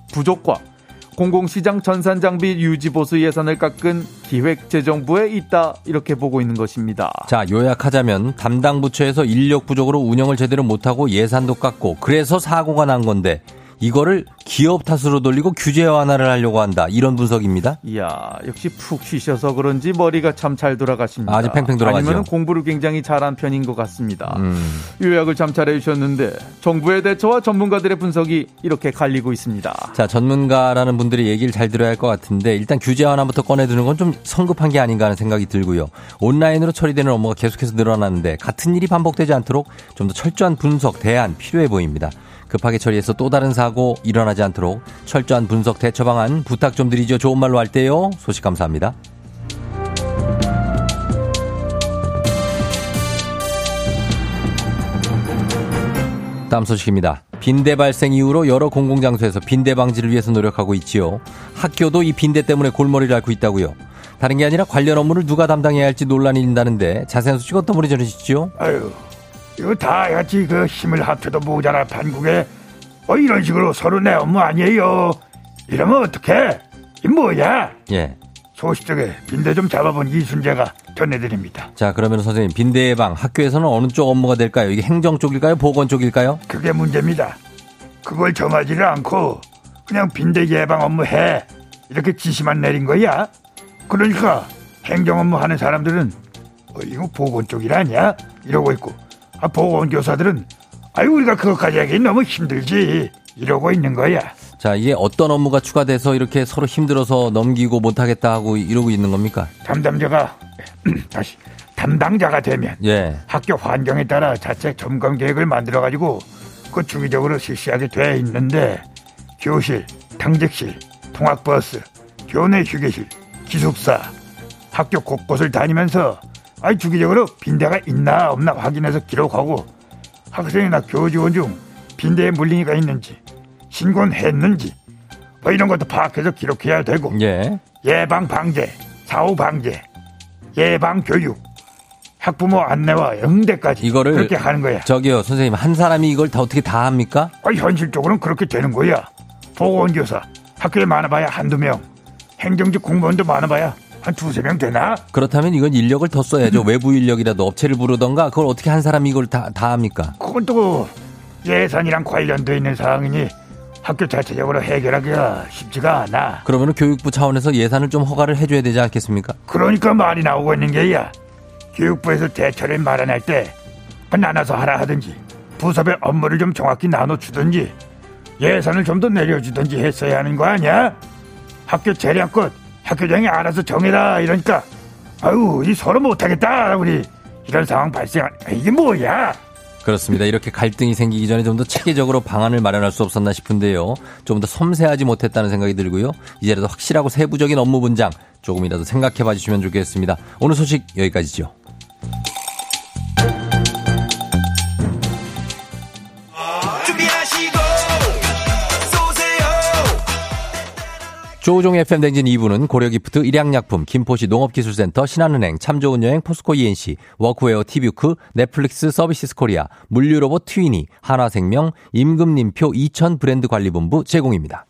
공공시장 전산장비 유지보수 예산을 깎은 기획재정부에 있다 이렇게 보고 있는 것입니다. 자, 요약하자면 담당 부처에서 인력 부족으로 운영을 제대로 못하고 예산도 깎고 그래서 사고가 난 건데 이거를 기업 탓으로 돌리고 규제 완화를 하려고 한다 이런 분석입니다. 이야, 역시 푹 쉬셔서 그런지 머리가 참 잘 돌아가십니다. 아주 팽팽 돌아가죠. 아니면 공부를 굉장히 잘한 편인 것 같습니다. 요약을 참 잘해주셨는데 정부의 대처와 전문가들의 분석이 이렇게 갈리고 있습니다. 자, 전문가라는 분들이 얘기를 잘 들어야 할 것 같은데 일단 규제 완화부터 꺼내두는 건 좀 성급한 게 아닌가 하는 생각이 들고요. 온라인으로 처리되는 업무가 계속해서 늘어나는데 같은 일이 반복되지 않도록 좀 더 철저한 분석, 대안 필요해 보입니다. 급하게 처리해서 또 다른 사고 일어나지 않도록 철저한 분석 대처 방안 부탁 좀 드리죠. 좋은 말로 할 때요. 소식 감사합니다. 다음 소식입니다. 빈대 발생 이후로 여러 공공장소에서 빈대 방지를 위해서 노력하고 있지요. 학교도 이 빈대 때문에 골머리를 앓고 있다고요. 다른 게 아니라 관련 업무를 누가 담당해야 할지 논란이 일어나는데 자세한 소식 어떤 분이 전해주시죠? 아유. 이거 다 같이 그 힘을 합쳐도 모자라 판국에 이런 식으로 서로 내 업무 아니에요. 이러면 어떡해? 이 뭐야? 예. 소식 중에 빈대 좀 잡아본 이순재가 전해드립니다. 자, 그러면 선생님 빈대 예방 학교에서는 어느 쪽 업무가 될까요? 이게 행정 쪽일까요? 보건 쪽일까요? 그게 문제입니다. 그걸 정하지를 않고 그냥 빈대 예방 업무 해 이렇게 지시만 내린 거야. 그러니까 행정 업무 하는 사람들은 이거 보건 쪽이라냐 이러고 있고 보건교사들은 우리가 그것까지 하기 너무 힘들지 이러고 있는 거야. 자, 이게 어떤 업무가 추가돼서 이렇게 서로 힘들어서 넘기고 못하겠다 하고 이러고 있는 겁니까? 담당자가 되면 예. 학교 환경에 따라 자책 점검 계획을 만들어가지고 그 주기적으로 실시하게 돼 있는데 교실, 당직실, 통학버스, 교내 휴게실, 기숙사, 학교 곳곳을 다니면서 주기적으로 빈대가 있나 없나 확인해서 기록하고 학생이나 교직원 중 빈대에 물린 이가 있는지 신고했는지 이런 것도 파악해서 기록해야 되고 예. 예방 방제, 사후 방제, 예방 교육, 학부모 안내와 응대까지 이거를 그렇게 하는 거야. 저기요 선생님, 한 사람이 이걸 다 어떻게 다 합니까? 현실적으로는 그렇게 되는 거야. 보건교사 학교에 많아봐야 한두 명, 행정직 공무원도 많아봐야 한 두세 명 되나? 그렇다면 이건 인력을 더 써야죠. 외부 인력이라도 업체를 부르던가. 그걸 어떻게 한 사람이 이걸 다 합니까? 그건 또 예산이랑 관련돼 있는 사항이니 학교 자체적으로 해결하기가 쉽지가 않아. 그러면 교육부 차원에서 예산을 좀 허가를 해줘야 되지 않겠습니까? 그러니까 말이 나오고 있는 게야, 교육부에서 대처를 마련할 때 나눠서 하라 하든지, 부서별 업무를 좀 정확히 나눠주든지, 예산을 좀 더 내려주든지 했어야 하는 거 아니야? 학교 재량껏 학교장이 알아서 정해라 이러니까 아유 이 서로 못하겠다 우리 이런 상황 발생. 이게 뭐야? 그렇습니다. 이렇게 갈등이 생기기 전에 좀 더 체계적으로 방안을 마련할 수 없었나 싶은데요. 좀 더 섬세하지 못했다는 생각이 들고요. 이제라도 확실하고 세부적인 업무 분장 조금이라도 생각해 봐주시면 좋겠습니다. 오늘 소식 여기까지죠. 조우종 FM 대행진 2부는 고려기프트, 일양약품, 김포시 농업기술센터, 신한은행, 참좋은여행, 포스코 ENC, 워크웨어 티뷰크, 넷플릭스 서비스 코리아, 물류로봇 트위니, 한화생명, 임금님표 이천 브랜드관리본부 제공입니다.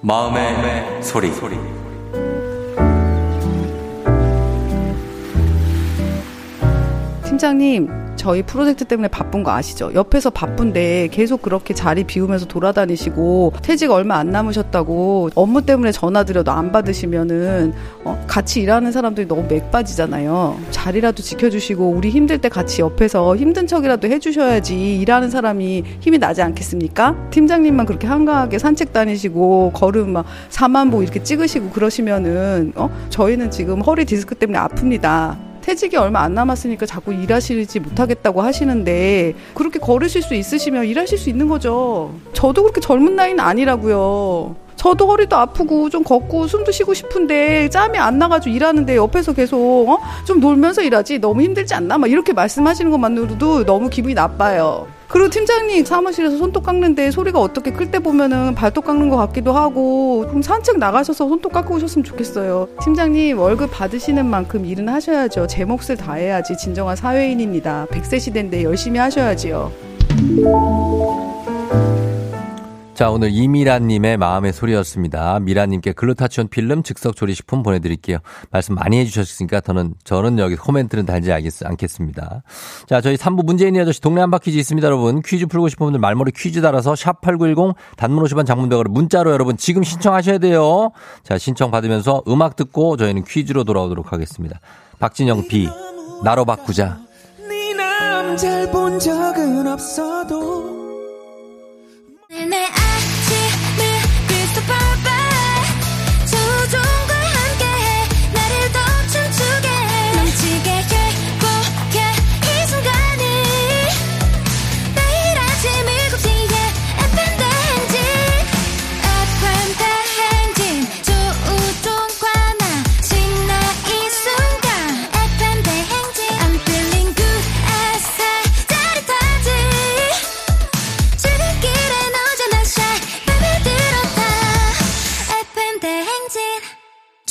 마음의 소리. 팀장님, 저희 프로젝트 때문에 바쁜 거 아시죠? 옆에서 바쁜데 계속 그렇게 자리 비우면서 돌아다니시고 퇴직 얼마 안 남으셨다고 업무 때문에 전화드려도 안 받으시면은 같이 일하는 사람들이 너무 맥 빠지잖아요. 자리라도 지켜주시고 우리 힘들 때 같이 옆에서 힘든 척이라도 해주셔야지 일하는 사람이 힘이 나지 않겠습니까? 팀장님만 그렇게 한가하게 산책 다니시고 걸음 막 4만보 이렇게 찍으시고 그러시면은 저희는 지금 허리 디스크 때문에 아픕니다. 퇴직이 얼마 안 남았으니까 자꾸 일하시지 못하겠다고 하시는데 그렇게 걸으실 수 있으시면 일하실 수 있는 거죠. 저도 그렇게 젊은 나이는 아니라고요. 저도 허리도 아프고 좀 걷고 숨도 쉬고 싶은데 짬이 안 나가지고 일하는데 옆에서 계속 좀 놀면서 일하지 너무 힘들지 않나? 막 이렇게 말씀하시는 것만으로도 너무 기분이 나빠요. 그리고 팀장님 사무실에서 손톱 깎는데 소리가 어떻게 클 때 보면은 발톱 깎는 것 같기도 하고 좀 산책 나가셔서 손톱 깎고 오셨으면 좋겠어요. 팀장님 월급 받으시는 만큼 일은 하셔야죠. 제 몫을 다해야지 진정한 사회인입니다. 100세 시대인데 열심히 하셔야지요. 자, 오늘 이미라님의 마음의 소리였습니다. 미라님께 글루타치온 필름 즉석조리식품 보내드릴게요. 말씀 많이 해주셨으니까 저는 여기 코멘트는 달지 않겠습니다. 자, 저희 3부 문재인이 아저씨 동네 한바 퀴즈 있습니다. 여러분 퀴즈 풀고 싶은 분들 말머리 퀴즈 달아서 샵8910 단문 50원 장문대가로 문자로 여러분 지금 신청하셔야 돼요. 자, 신청 받으면서 음악 듣고 저희는 퀴즈로 돌아오도록 하겠습니다. 박진영 B 나로 바꾸자. 네 남 잘 본 적은 없어도 내 아침을 Christopher Bay 조우종과 함께해 나를 더 춤추게 해 넘치게 행복해 이 순간이 매일 아침 7시에 FM 대행진 조우종과 나 신나 이 순간 FM 대행진 I'm feeling good 아싸 짜릿하지 출근길에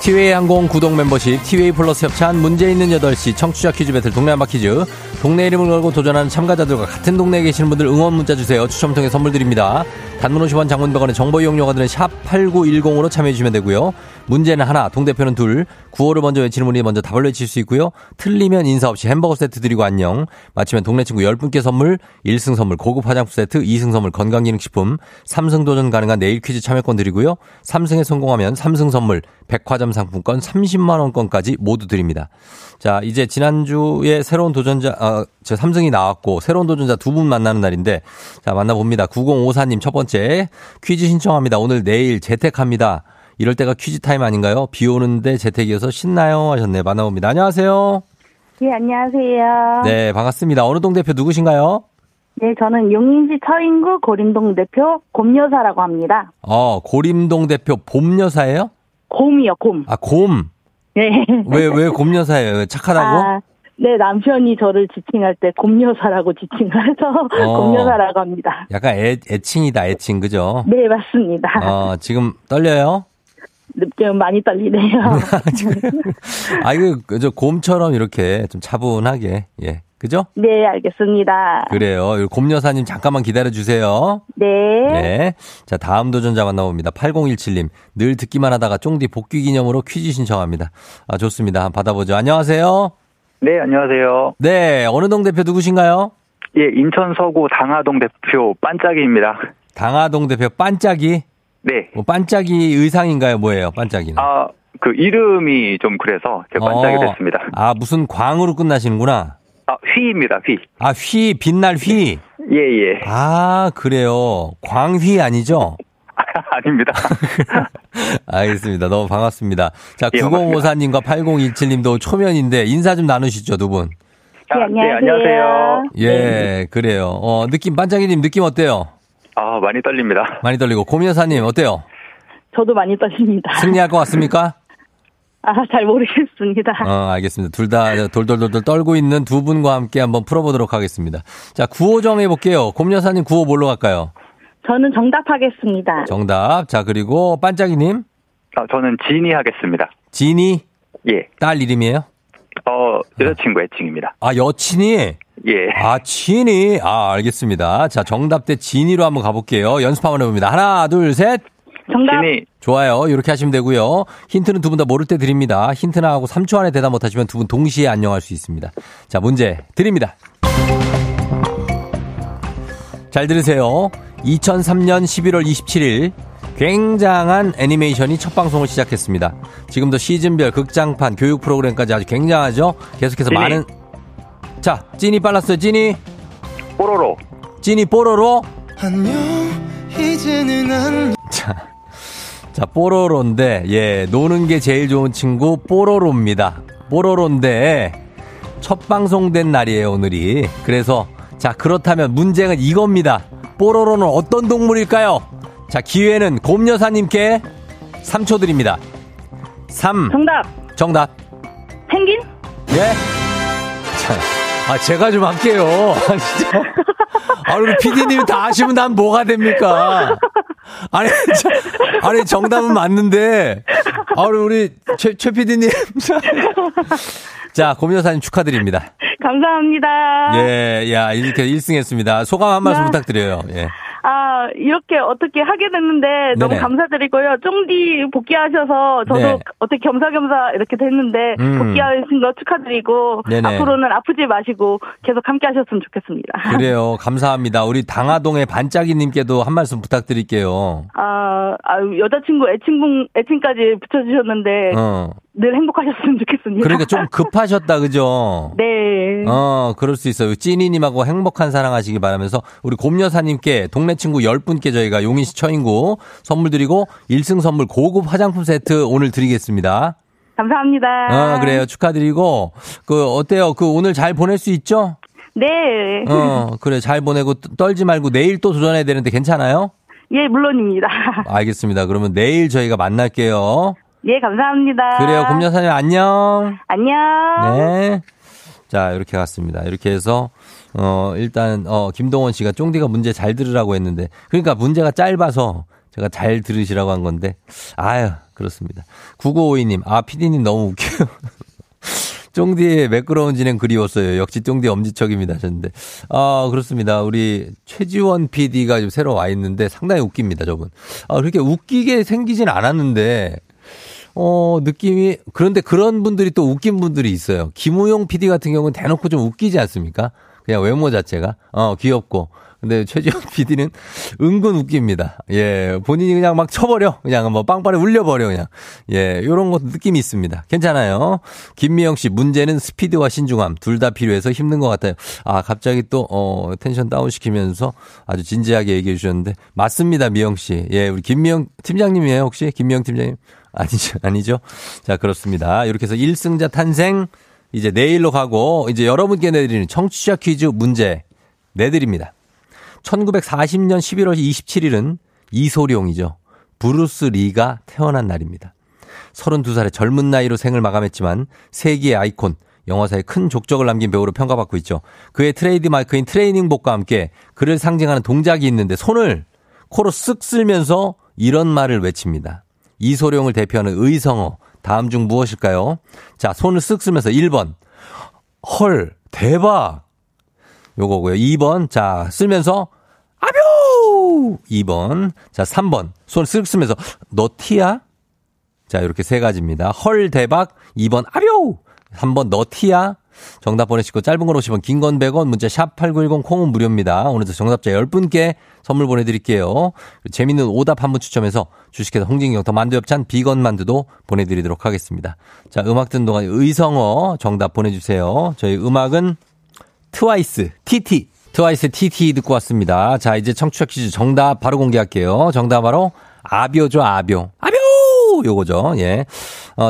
티웨이 항공 구독 멤버십, 티웨이 플러스 협찬, 문제 있는 8시, 청취자 퀴즈 배틀, 동네 한바 퀴즈. 동네 이름을 걸고 도전하는 참가자들과 같은 동네에 계시는 분들 응원 문자 주세요. 추첨 통해 선물 드립니다. 단문 50원, 장문 100원의 정보 이용료가 드는 샵 8910으로 참여해주시면 되고요. 문제는 하나, 동대표는 둘, 구호를 먼저 외치는 분이 먼저 답을 외칠 수 있고요. 틀리면 인사 없이 햄버거 세트 드리고 안녕. 마치면 동네 친구 10분께 선물, 1승 선물 고급 화장품 세트, 2승 선물 건강기능식품, 3승 도전 가능한 내일 퀴즈 참여권 드리고요. 3승에 성공하면 3승 선물, 백화점 상품권 30만 원권까지 모두 드립니다. 자, 이제 지난주에 새로운 도전자 제 3승이 나왔고 새로운 도전자 두 분 만나는 날인데 자, 만나봅니다. 9054님 첫 번째 퀴즈 신청합니다. 오늘 내일 재택합니다. 이럴 때가 퀴즈 타임 아닌가요? 비 오는데 재택이어서 신나요 하셨네요. 만나봅니다. 안녕하세요. 예, 안녕하세요. 네, 반갑습니다. 어느 동 대표 누구신가요? 네, 저는 용인시 처인구 고림동 대표 곰여사라고 합니다. 고림동 대표 봄여사예요? 곰이요, 곰. 아, 곰. 네. 왜 곰여사예요? 착하다고? 아, 네, 남편이 저를 지칭할 때 곰여사라고 지칭해서 곰여사라고 합니다. 약간 애칭이다, 애칭, 그죠? 네, 맞습니다. 지금 떨려요? 좀 많이 떨리네요. 아, 이거 저 곰처럼 이렇게 좀 차분하게, 예. 그죠? 네, 알겠습니다. 그래요. 곰여사님 잠깐만 기다려주세요. 네. 네. 자, 다음 도전자 만나봅니다. 8017님. 늘 듣기만 하다가 쫑디 복귀 기념으로 퀴즈 신청합니다. 아, 좋습니다. 한번 받아보죠. 안녕하세요. 네, 안녕하세요. 네, 어느 동 대표 누구신가요? 예, 인천 서구 당하동 대표 반짝이입니다. 당하동 대표 반짝이? 네. 뭐 반짝이 의상인가요? 뭐예요, 반짝이는? 아, 그 이름이 좀 그래서 반짝이 됐습니다. 아, 무슨 광으로 끝나시는구나. 아, 휘입니다, 휘. 아, 휘, 빛날 휘? 예, 예. 아, 그래요. 광휘 아니죠? 아닙니다. 알겠습니다. 너무 반갑습니다. 자, 예, 9054님과 8017님도 초면인데 인사 좀 나누시죠, 두 분. 아, 네, 안녕하세요. 예, 그래요. 느낌, 반짝이님 느낌 어때요? 아, 많이 떨립니다. 많이 떨리고. 고미여사님, 어때요? 저도 많이 떨립니다. 승리할 것 같습니까? 아, 잘 모르겠습니다. 알겠습니다. 둘 다 돌돌돌돌 떨고 있는 두 분과 함께 한번 풀어보도록 하겠습니다. 자, 구호 정해볼게요. 곰여사님 구호 뭘로 갈까요? 저는 정답하겠습니다. 정답. 자, 그리고 반짝이님. 아, 저는 지니 하겠습니다. 지니? 예. 딸 이름이에요? 여자친구 애칭입니다. 아, 여친이? 예. 아, 지니. 아, 알겠습니다. 자, 정답 대 지니로 한번 가볼게요. 연습 한번 해봅니다. 하나, 둘, 셋. 정답. 진이. 좋아요. 이렇게 하시면 되고요. 힌트는 두 분 다 모를 때 드립니다. 힌트 나가고 3초 안에 대답 못하시면 두 분 동시에 안녕할 수 있습니다. 자, 문제 드립니다. 잘 들으세요. 2003년 11월 27일 굉장한 애니메이션이 첫 방송을 시작했습니다. 지금도 시즌별 극장판 교육 프로그램까지 아주 굉장하죠. 계속해서 진이. 많은. 자, 찐이 빨랐어요. 찐이. 뽀로로. 찐이 뽀로로. 안녕 이제는 안. 자, 뽀로로인데, 예, 노는 게 제일 좋은 친구 뽀로로입니다. 뽀로로인데, 첫 방송된 날이에요, 오늘이. 그래서, 자, 그렇다면 문제는 이겁니다. 뽀로로는 어떤 동물일까요? 자, 기회는 곰여사님께 3초 드립니다. 3. 정답. 정답. 펭귄? 예. 자, 제가 좀 할게요. 진짜. 우리 PD님이 다 아시면 난 뭐가 됩니까? 아니, 정답은 맞는데. 우리 최 PD님. 자, 고민여사님 축하드립니다. 감사합니다. 예, 야, 이렇게 1승 했습니다. 소감 한 말씀 부탁드려요. 예. 아, 이렇게 어떻게 하게 됐는데 너무 네네. 감사드리고요. 쫑디 복귀하셔서 저도 네. 어떻게 겸사겸사 이렇게 됐는데 복귀하신 거 축하드리고 네네. 앞으로는 아프지 마시고 계속 함께 하셨으면 좋겠습니다. 그래요. 감사합니다. 우리 당하동의 반짝이님께도 한 말씀 부탁드릴게요. 여자친구 애칭까지 붙여주셨는데 늘 행복하셨으면 좋겠습니다. 그러니까 좀 급하셨다, 그죠? 네. 그럴 수 있어요. 찐이님하고 행복한 사랑하시기 바라면서 우리 곰여사님께 동네 친구 10분께 저희가 용인시 처인구 선물 드리고 1승 선물 고급 화장품 세트 오늘 드리겠습니다. 감사합니다. 그래요. 축하드리고 어때요? 오늘 잘 보낼 수 있죠? 네. 그래 잘 보내고 떨지 말고 내일 또 도전해야 되는데 괜찮아요? 예, 물론입니다. 알겠습니다. 그러면 내일 저희가 만날게요. 예, 감사합니다. 그래요. 곰여사님 안녕. 안녕. 네. 자, 이렇게 갔습니다. 이렇게 해서 일단 김동원 씨가 쫑디가 문제 잘 들으라고 했는데 그러니까 문제가 짧아서 제가 잘 들으시라고 한 건데 아유, 그렇습니다. 9952님. 아, PD님 너무 웃겨요. 쫑디의 매끄러운 진행 그리웠어요. 역시 쫑디 엄지척입니다 하셨는데. 아, 그렇습니다. 우리 최지원 PD가 지금 새로 와 있는데 상당히 웃깁니다, 저분. 아, 그렇게 웃기게 생기진 않았는데 느낌이, 그런데 그런 분들이 또 웃긴 분들이 있어요. 김우영 PD 같은 경우는 대놓고 좀 웃기지 않습니까? 그냥 외모 자체가. 귀엽고. 근데 최지영 PD는 은근 웃깁니다. 예, 본인이 그냥 막 쳐버려. 그냥 뭐 빵빠레 울려버려 그냥. 예, 요런 것도 느낌이 있습니다. 괜찮아요. 김미영 씨, 문제는 스피드와 신중함 둘 다 필요해서 힘든 것 같아요. 아, 갑자기 또 텐션 다운 시키면서 아주 진지하게 얘기해 주셨는데 맞습니다, 미영 씨. 예, 우리 김미영 팀장님이에요, 혹시? 김미영 팀장님? 아니죠. 자, 그렇습니다. 이렇게 해서 1승자 탄생 이제 내일로 가고 이제 여러분께 내드리는 청취자 퀴즈 문제 내드립니다. 1940년 11월 27일은 이소룡이죠. 브루스 리가 태어난 날입니다. 32살의 젊은 나이로 생을 마감했지만 세기의 아이콘, 영화사에 큰 족적을 남긴 배우로 평가받고 있죠. 그의 트레이드 마크인 트레이닝복과 함께 그를 상징하는 동작이 있는데 손을 코로 쓱 쓸면서 이런 말을 외칩니다. 이소룡을 대표하는 의성어 다음 중 무엇일까요? 자, 손을 쓱 쓰면서 1번 헐 대박 요거고요. 2번 자 쓰면서 아뵤 2번 자 3번 손을 쓱 쓰면서 너 티야? 자, 이렇게 세 가지입니다. 헐 대박 2번 아뵤 3번 너 티야? 정답 보내시고 짧은 걸 50원 긴 건 100원 문자 샵 8910 콩은 무료입니다. 오늘도 정답자 10분께 선물 보내드릴게요. 재미있는 오답 한 분 추첨해서 주식회사 홍진경 더 만두엽찬 비건 만두도 보내드리도록 하겠습니다. 자, 음악 듣는 동안 의성어 정답 보내주세요. 저희 음악은 트와이스 TT 듣고 왔습니다. 자, 이제 청취자 퀴즈 정답 바로 공개할게요. 정답 바로 아뵤죠. 아뵤 요거죠. 예.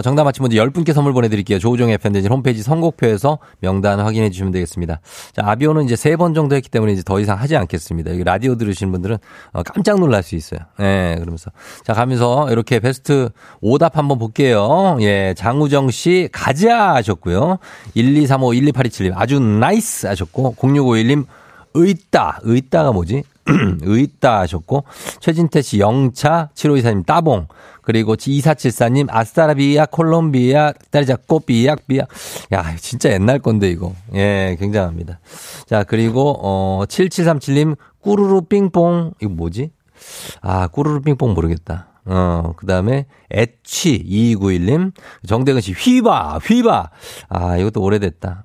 정답 맞힌 분들 10분께 선물 보내드릴게요. 조우종 FM 대행진 홈페이지 선곡표에서 명단 확인해 주시면 되겠습니다. 자, 아비오는 이제 3번 정도 했기 때문에 이제 더 이상 하지 않겠습니다. 여기 라디오 들으시는 분들은 깜짝 놀랄 수 있어요. 예, 그러면서. 자, 가면서 이렇게 베스트 오답 한번 볼게요. 예, 장우정 씨, 가자! 하셨고요. 1235, 12827님, 아주 나이스! 하셨고, 0651님, 의따가 뭐지? 의따 하셨고, 최진태 씨, 영차, 7524님, 따봉, 그리고 2474님, 아스타라비아, 콜롬비아, 딸자꼬, 비약. 야, 진짜 옛날 건데, 이거. 예, 굉장합니다. 자, 그리고, 7737님, 꾸루루 삥뽕, 이거 뭐지? 아, 꾸루루 삥뽕 모르겠다. 그 다음에, 애취, 2291님, 정대근 씨, 휘바. 아, 이것도 오래됐다.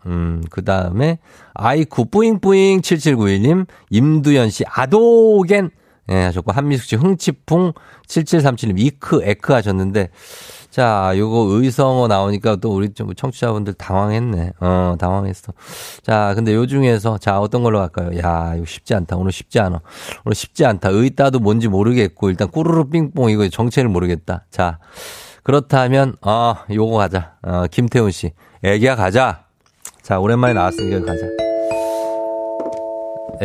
그 다음에, 아이쿠, 뿌잉뿌잉, 7791님, 임두현 씨, 아도겐, 예, 하셨고, 한미숙 씨, 흥치풍, 7737님, 에크 하셨는데, 자, 요거 의성어 나오니까 또 우리 좀 청취자분들 당황했네. 당황했어. 자, 근데 요 중에서, 자, 어떤 걸로 갈까요? 야, 이거 쉽지 않다. 의따도 뭔지 모르겠고, 일단 꾸르르 삥뽕, 이거 정체를 모르겠다. 자, 그렇다면, 요거 가자. 김태훈 씨. 애기야, 가자. 자, 오랜만에 나왔으니까 가자.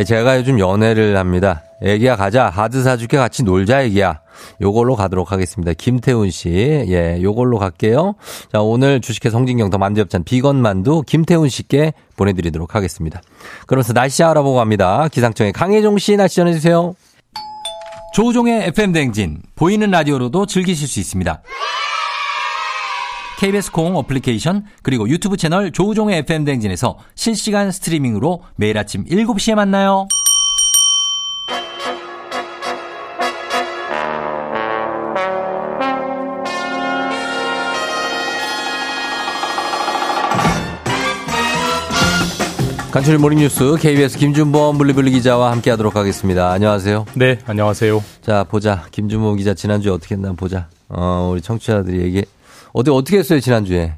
제가 요즘 연애를 합니다. 애기야, 가자. 하드 사줄게. 같이 놀자, 애기야. 요걸로 가도록 하겠습니다. 김태훈 씨. 예, 요걸로 갈게요. 자, 오늘 주식회 성진경 더 만두엽찬 비건 만두 김태훈 씨께 보내드리도록 하겠습니다. 그러면서 날씨 알아보고 갑니다. 기상청의 강혜종 씨 날씨 전해주세요. 조우종의 FM 대행진. 보이는 라디오로도 즐기실 수 있습니다. KBS 콩 어플리케이션 그리고 유튜브 채널 조우종의 FM 대행진에서 실시간 스트리밍으로 매일 아침 7시에 만나요. 간추린 모닝뉴스 KBS 김준범 블리블리 기자와 함께하도록 하겠습니다. 안녕하세요. 네, 안녕하세요. 자, 보자. 김준범 기자 지난주에 어떻게 했나 보자. 우리 청취자들이 얘기. 어떻게 했어요 지난주에?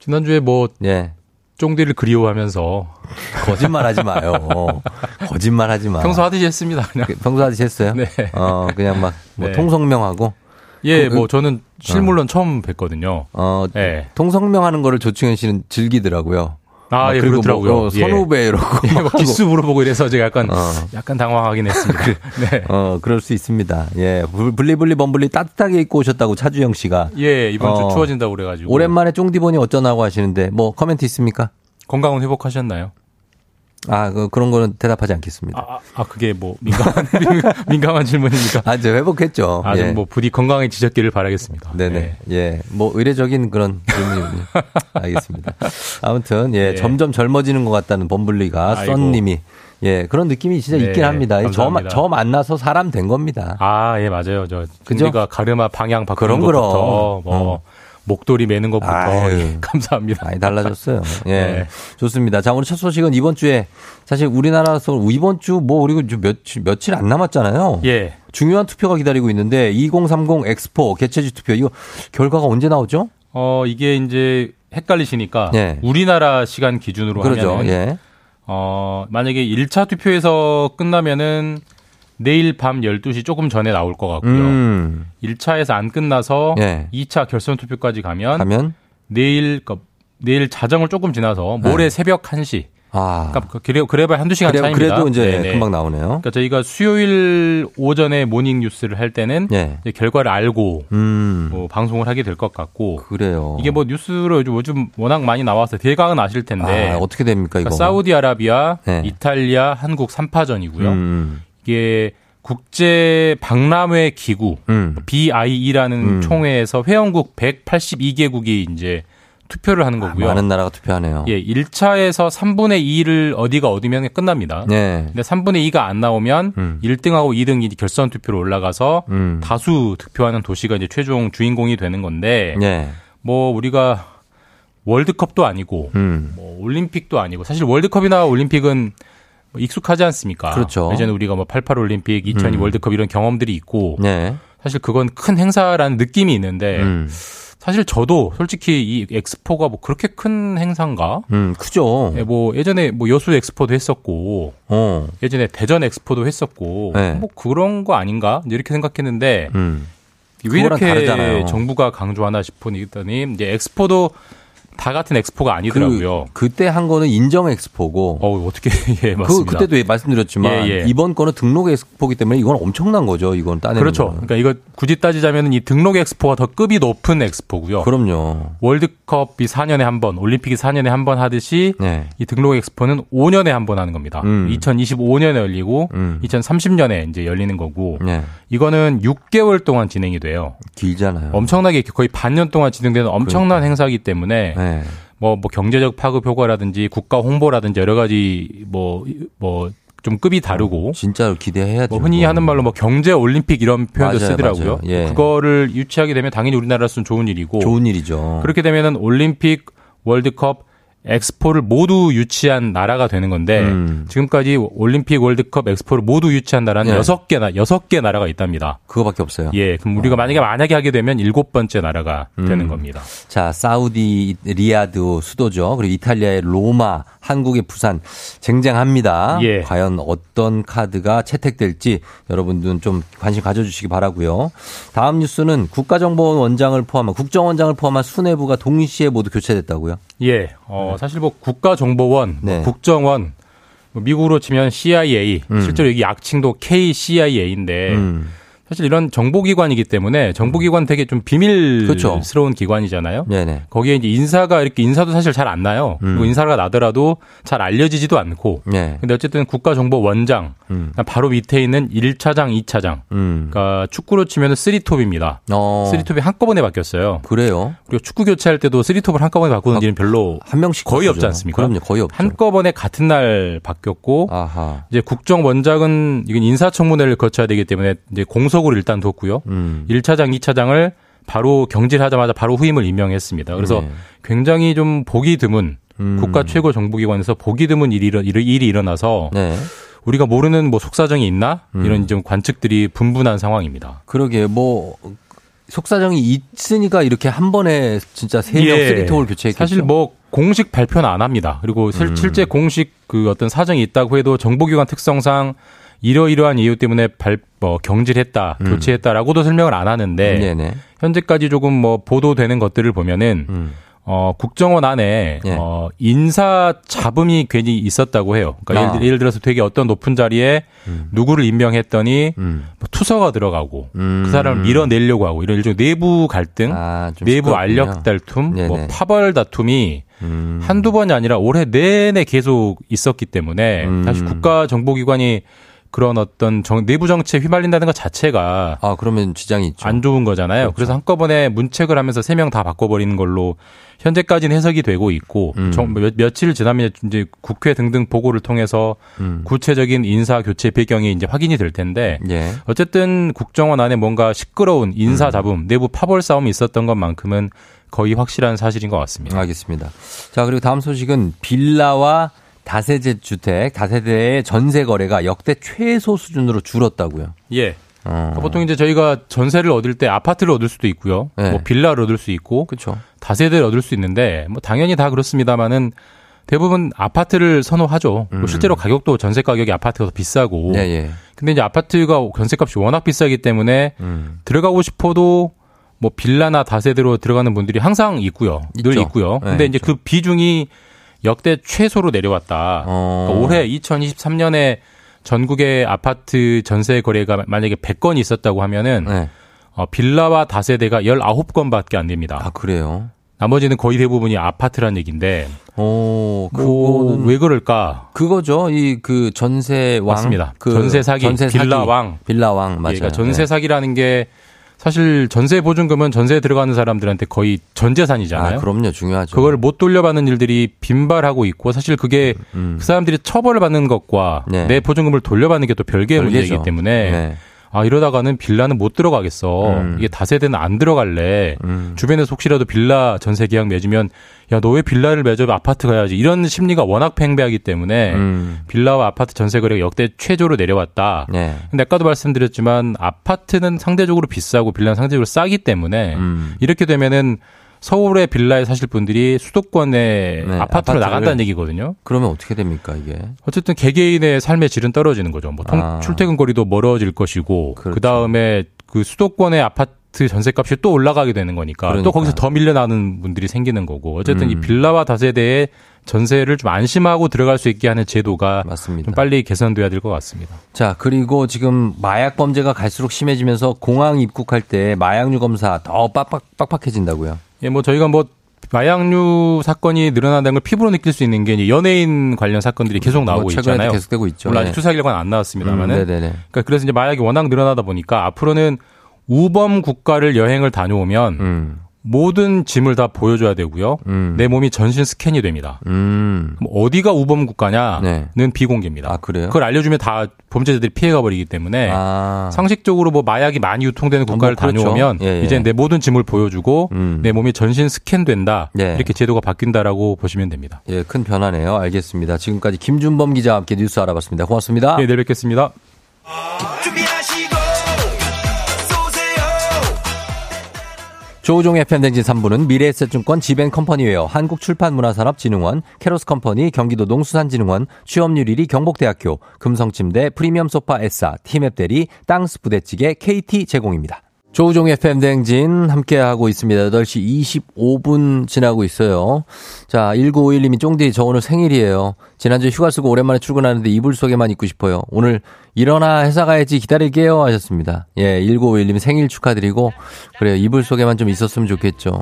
지난주에 뭐 예. 쫑디를 그리워하면서 거짓말하지 마요. 거짓말하지 마. 평소 하듯이 했습니다. 그냥. 평소 하듯이 했어요. 네. 그냥 막 뭐 네. 통성명하고. 예, 뭐 저는 실물론 처음 뵀거든요. 예. 통성명하는 거를 조충현 씨는 즐기더라고요. 아, 예, 그렇더라고요. 뭐 선후배라고. 예, 막 기수 물어보고 이래서 제가 약간 당황하긴 했습니다. 네. 그럴 수 있습니다. 예. 블리블리 범블리 따뜻하게 입고 오셨다고 차주영 씨가. 예, 이번 주 추워진다고 그래가지고. 오랜만에 쫑디보니 어쩌나고 하시는데 뭐 코멘트 있습니까? 건강은 회복하셨나요? 아, 그런 거는 대답하지 않겠습니다. 그게 뭐 민감한 질문입니까? 아, 이제 회복했죠. 아, 예. 뭐 부디 건강해지셨기를 바라겠습니다. 네네. 예. 예. 뭐 의례적인 그런 질문이군요. 알겠습니다. 아무튼 예, 예, 점점 젊어지는 것 같다는 범블리가 썬님이 예, 그런 느낌이 진짜 있긴 네, 합니다. 저 만나서 사람 된 겁니다. 아, 예, 맞아요. 저 우리가 가르마 방향 바꾸는 것부터 뭐 목도리 매는 것부터 감사합니다. 많이 달라졌어요. 예. 네. 좋습니다. 자, 오늘 첫 소식은 이번 주에 사실 우리나라에서 이번 주 뭐 그리고 며칠 안 남았잖아요. 예. 중요한 투표가 기다리고 있는데 2030 엑스포 개최지 투표 이거 결과가 언제 나오죠? 이게 이제 헷갈리시니까 예. 우리나라 시간 기준으로 하면 예. 만약에 1차 투표에서 끝나면은 내일 밤 12시 조금 전에 나올 것 같고요. 1차에서 안 끝나서 예. 2차 결선 투표까지 가면 내일 자정을 조금 지나서 모레 네. 새벽 1시. 아. 그러니까 그래봐야 한두 시간 차이입니다. 그래도 이제 네네. 금방 나오네요. 그러니까 저희가 수요일 오전에 모닝 뉴스를 할 때는 예. 이제 결과를 알고 뭐 방송을 하게 될 것 같고. 그래요. 이게 뭐 뉴스로 요즘 워낙 많이 나와서 대강은 아실 텐데. 아, 어떻게 됩니까 이거? 그러니까 사우디아라비아, 네. 이탈리아, 한국 3파전이고요. 이게 국제 박람회 기구 BIE라는 총회에서 회원국 182개국이 이제 투표를 하는 거고요. 아, 많은 나라가 투표하네요. 예, 1차에서 3분의 2를 어디가 얻으면 끝납니다. 네. 근데 3분의 2가 안 나오면 1등하고 2등이 결선 투표로 올라가서 다수 득표하는 도시가 이제 최종 주인공이 되는 건데 네. 뭐 우리가 월드컵도 아니고 뭐 올림픽도 아니고 사실 월드컵이나 올림픽은 뭐 익숙하지 않습니까? 그렇죠. 예전에 우리가 뭐 88 올림픽, 2002 월드컵 이런 경험들이 있고 네. 사실 그건 큰 행사라는 느낌이 있는데 사실 저도 솔직히 이 엑스포가 뭐 그렇게 큰 행사인가? 크죠. 네, 뭐 예전에 뭐 여수 엑스포도 했었고 예전에 대전 엑스포도 했었고 네. 뭐 그런 거 아닌가? 이렇게 생각했는데 왜 이렇게 다르잖아요. 정부가 강조하나 싶더니 이제 엑스포도 다 같은 엑스포가 아니더라고요. 그때 한 거는 인정 엑스포고. 어떻게, 예, 맞습니다. 그때도 말씀드렸지만, 예, 예. 이번 거는 등록 엑스포기 때문에 이건 엄청난 거죠, 이건 따내는. 그렇죠. 거는. 그러니까 이거 굳이 따지자면 이 등록 엑스포가 더 급이 높은 엑스포고요. 그럼요. 월드컵이 4년에 한 번, 올림픽이 4년에 한 번 하듯이, 네. 이 등록 엑스포는 5년에 한 번 하는 겁니다. 2025년에 열리고, 2030년에 이제 열리는 거고, 네. 이거는 6개월 동안 진행이 돼요. 길잖아요. 엄청나게 거의 반년 동안 진행되는 엄청난 행사이기 때문에, 네. 뭐 경제적 파급 효과라든지 국가 홍보라든지 여러 가지 좀 급이 다르고 진짜로 기대해야죠. 뭐 흔히 하는 말로 뭐 경제 올림픽 이런 표현도 맞아요, 쓰더라고요. 예. 그거를 유치하게 되면 당연히 우리나라로서는 좋은 일이고 좋은 일이죠. 그렇게 되면은 올림픽, 월드컵, 엑스포를 모두 유치한 나라가 되는 건데 지금까지 올림픽, 월드컵, 엑스포를 모두 유치한 나라는 6개 나라가 있답니다. 그거밖에 없어요. 예, 그럼 우리가 만약에 하게 되면 7번째 나라가 되는 겁니다. 자, 사우디 리야드 수도죠. 그리고 이탈리아의 로마, 한국의 부산 쟁쟁합니다. 예. 과연 어떤 카드가 채택될지 여러분들은 좀 관심 가져주시기 바라고요. 다음 뉴스는 국가정보원장을 포함한 국정원장을 포함한 수뇌부가 동시에 모두 교체됐다고요? 예. 사실 뭐 국가정보원, 네. 국정원, 미국으로 치면 CIA, 실제로 여기 약칭도 KCIA인데 사실 이런 정보기관이기 때문에 정보기관 되게 좀 비밀스러운 그렇죠. 기관이잖아요. 네네. 거기에 이제 인사가 이렇게 인사도 사실 잘 안 나요. 그리고 인사가 나더라도 잘 알려지지도 않고. 네. 근데 어쨌든 국가정보원장 바로 밑에 있는 1차장, 2차장. 그러니까 축구로 치면 3톱입니다. 3톱이 한꺼번에 바뀌었어요. 그래요? 그리고 축구 교체할 때도 3톱을 한꺼번에 바꾸는 일은 별로 한 명씩 거의 없지 않습니까? 그럼요, 거의 없죠. 한꺼번에 같은 날 바뀌었고 아하. 이제 국정원장은 이건 인사청문회를 거쳐야 되기 때문에 이제 공석으로 일단 뒀고요. 1차장, 2차장을 바로 경질하자마자 바로 후임을 임명했습니다. 그래서 굉장히 좀 보기 드문 국가 최고 정보기관에서 보기 드문 일이 일어나서 네. 우리가 모르는 뭐 속사정이 있나 이런 좀 관측들이 분분한 상황입니다. 그러게 뭐 속사정이 있으니까 이렇게 한 번에 진짜 3명 3톱을 교체했겠죠. 사실 뭐 공식 발표는 안 합니다. 그리고 실제 공식 그 어떤 사정이 있다고 해도 정보기관 특성상 이러이러한 이유 때문에 경질했다, 교체했다라고도 설명을 안 하는데 네네. 현재까지 조금 뭐 보도되는 것들을 보면은 국정원 안에 네. 인사 잡음이 괜히 있었다고 해요. 그러니까 예를 들어서 되게 어떤 높은 자리에 누구를 임명했더니 뭐 투서가 들어가고 그 사람을 밀어내려고 하고 이런 일종의 내부 갈등, 내부 알력 다툼, 뭐 파벌 다툼이 한두 번이 아니라 올해 내내 계속 있었기 때문에 사실 국가정보기관이 그런 어떤 내부 정치에 휘말린다는 것 자체가 그러면 지장이 있죠. 안 좋은 거잖아요. 그렇죠. 그래서 한꺼번에 문책을 하면서 3명 다 바꿔버리는 걸로 현재까지는 해석이 되고 있고 며칠 지나면 이제 국회 등등 보고를 통해서 구체적인 인사 교체 배경이 이제 확인이 될 텐데 예. 어쨌든 국정원 안에 뭔가 시끄러운 인사 잡음, 내부 파벌 싸움이 있었던 것만큼은 거의 확실한 사실인 것 같습니다. 알겠습니다. 자, 그리고 다음 소식은 빌라와 다세대 주택, 다세대의 전세 거래가 역대 최소 수준으로 줄었다고요. 예. 보통 이제 저희가 전세를 얻을 때 아파트를 얻을 수도 있고요. 네. 뭐 빌라를 얻을 수 있고. 그렇죠. 다세대를 얻을 수 있는데 뭐 당연히 다 그렇습니다만은 대부분 아파트를 선호하죠. 실제로 가격도 전세 가격이 아파트가 더 비싸고. 예, 예. 근데 이제 아파트가 전세값이 워낙 비싸기 때문에 들어가고 싶어도 뭐 빌라나 다세대로 들어가는 분들이 항상 있고요. 있죠. 늘 있고요. 근데 네, 이제 그 비중이 역대 최소로 내려왔다. 그러니까 올해 2023년에 전국의 아파트 전세 거래가 만약에 100건이 있었다고 하면은 네. 빌라와 다세대가 19건밖에 안 됩니다. 아, 그래요? 나머지는 거의 대부분이 아파트란 얘기인데. 오, 그거는 왜 그럴까? 그거죠. 이 그 전세 왕. 맞습니다. 그 전세 사기, 빌라 왕. 빌라 왕, 맞아요. 그러니까 전세 사기라는 게 사실 전세 보증금은 전세에 들어가는 사람들한테 거의 전 재산이잖아요. 아, 그럼요. 중요하죠. 그걸 못 돌려받는 일들이 빈발하고 있고 사실 그게 그 사람들이 처벌을 받는 것과 네. 내 보증금을 돌려받는 게 또 별개의 문제이기 때문에 네. 아, 이러다가는 빌라는 못 들어가겠어. 이게 다세대는 안 들어갈래. 주변에서 혹시라도 빌라 전세 계약 맺으면 야, 너 왜 빌라를 맺어? 아파트 가야지. 이런 심리가 워낙 팽배하기 때문에 빌라와 아파트 전세 거래가 역대 최저로 내려왔다. 네. 근데 아까도 말씀드렸지만 아파트는 상대적으로 비싸고 빌라는 상대적으로 싸기 때문에 이렇게 되면은 서울의 빌라에 사실 분들이 수도권의 네, 아파트로 나간다는 얘기거든요. 그러면 어떻게 됩니까 이게? 어쨌든 개개인의 삶의 질은 떨어지는 거죠. 뭐 출퇴근 거리도 멀어질 것이고 그렇죠. 그다음에 그 수도권의 아파트 전세값이 또 올라가게 되는 거니까 그러니까. 또 거기서 더 밀려나는 분들이 생기는 거고 어쨌든 이 빌라와 다세대의 전세를 좀 안심하고 들어갈 수 있게 하는 제도가 맞습니다. 좀 빨리 개선돼야 될 것 같습니다. 자, 그리고 지금 마약 범죄가 갈수록 심해지면서 공항 입국할 때 마약류 검사 더 빡빡해진다고요? 예, 뭐 저희가 뭐 마약류 사건이 늘어난다는 걸 피부로 느낄 수 있는 게 이제 연예인 관련 사건들이 계속 나오고 뭐 있잖아요. 계속되고 있죠. 물론 아직 수사 결과는 안 나왔습니다만은. 그러니까 그래서 이제 마약이 워낙 늘어나다 보니까 앞으로는 우범 국가를 여행을 다녀오면 모든 짐을 다 보여줘야 되고요. 내 몸이 전신 스캔이 됩니다. 어디가 우범 국가냐는 네. 비공개입니다. 아, 그래요? 그걸 알려주면 다 범죄자들이 피해가 버리기 때문에 아. 상식적으로 뭐 마약이 많이 유통되는 국가를 뭐 그렇죠. 다녀오면 예, 예. 이제 내 모든 짐을 보여주고 내 몸이 전신 스캔된다. 예. 이렇게 제도가 바뀐다라고 보시면 됩니다. 예, 큰 변화네요. 알겠습니다. 지금까지 김준범 기자와 함께 뉴스 알아봤습니다. 고맙습니다. 예, 내일 뵙겠습니다. 조우종 FM 대행진 3부는 미래에셋증권 지벤컴퍼니웨어, 한국출판문화산업진흥원, 캐로스컴퍼니, 경기도 농수산진흥원, 취업률 1위 경북대학교, 금성침대, 프리미엄소파 에싸, 티맵대리, 땅스 부대찌개, KT 제공입니다. 조우종 FM 대행진 함께하고 있습니다. 8시 25분 지나고 있어요. 자, 1951님이 쫑디 저 오늘 생일이에요. 지난주에 휴가 쓰고 오랜만에 출근하는데 이불 속에만 있고 싶어요. 오늘 일어나 회사 가야지 기다릴게요 하셨습니다. 예, 1951님 생일 축하드리고 그래요. 이불 속에만 좀 있었으면 좋겠죠.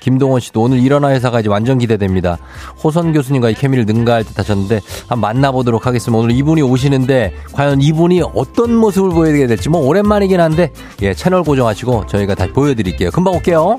김동원 씨도 오늘 일어나 회사 가야지 완전 기대됩니다. 호선 교수님과의 케미를 능가할 듯 하셨는데 한번 만나보도록 하겠습니다. 오늘 이분이 오시는데 과연 이분이 어떤 모습을 보여드리게 될지 뭐 오랜만이긴 한데 예, 채널 고정하시고 저희가 다시 보여드릴게요. 금방 올게요.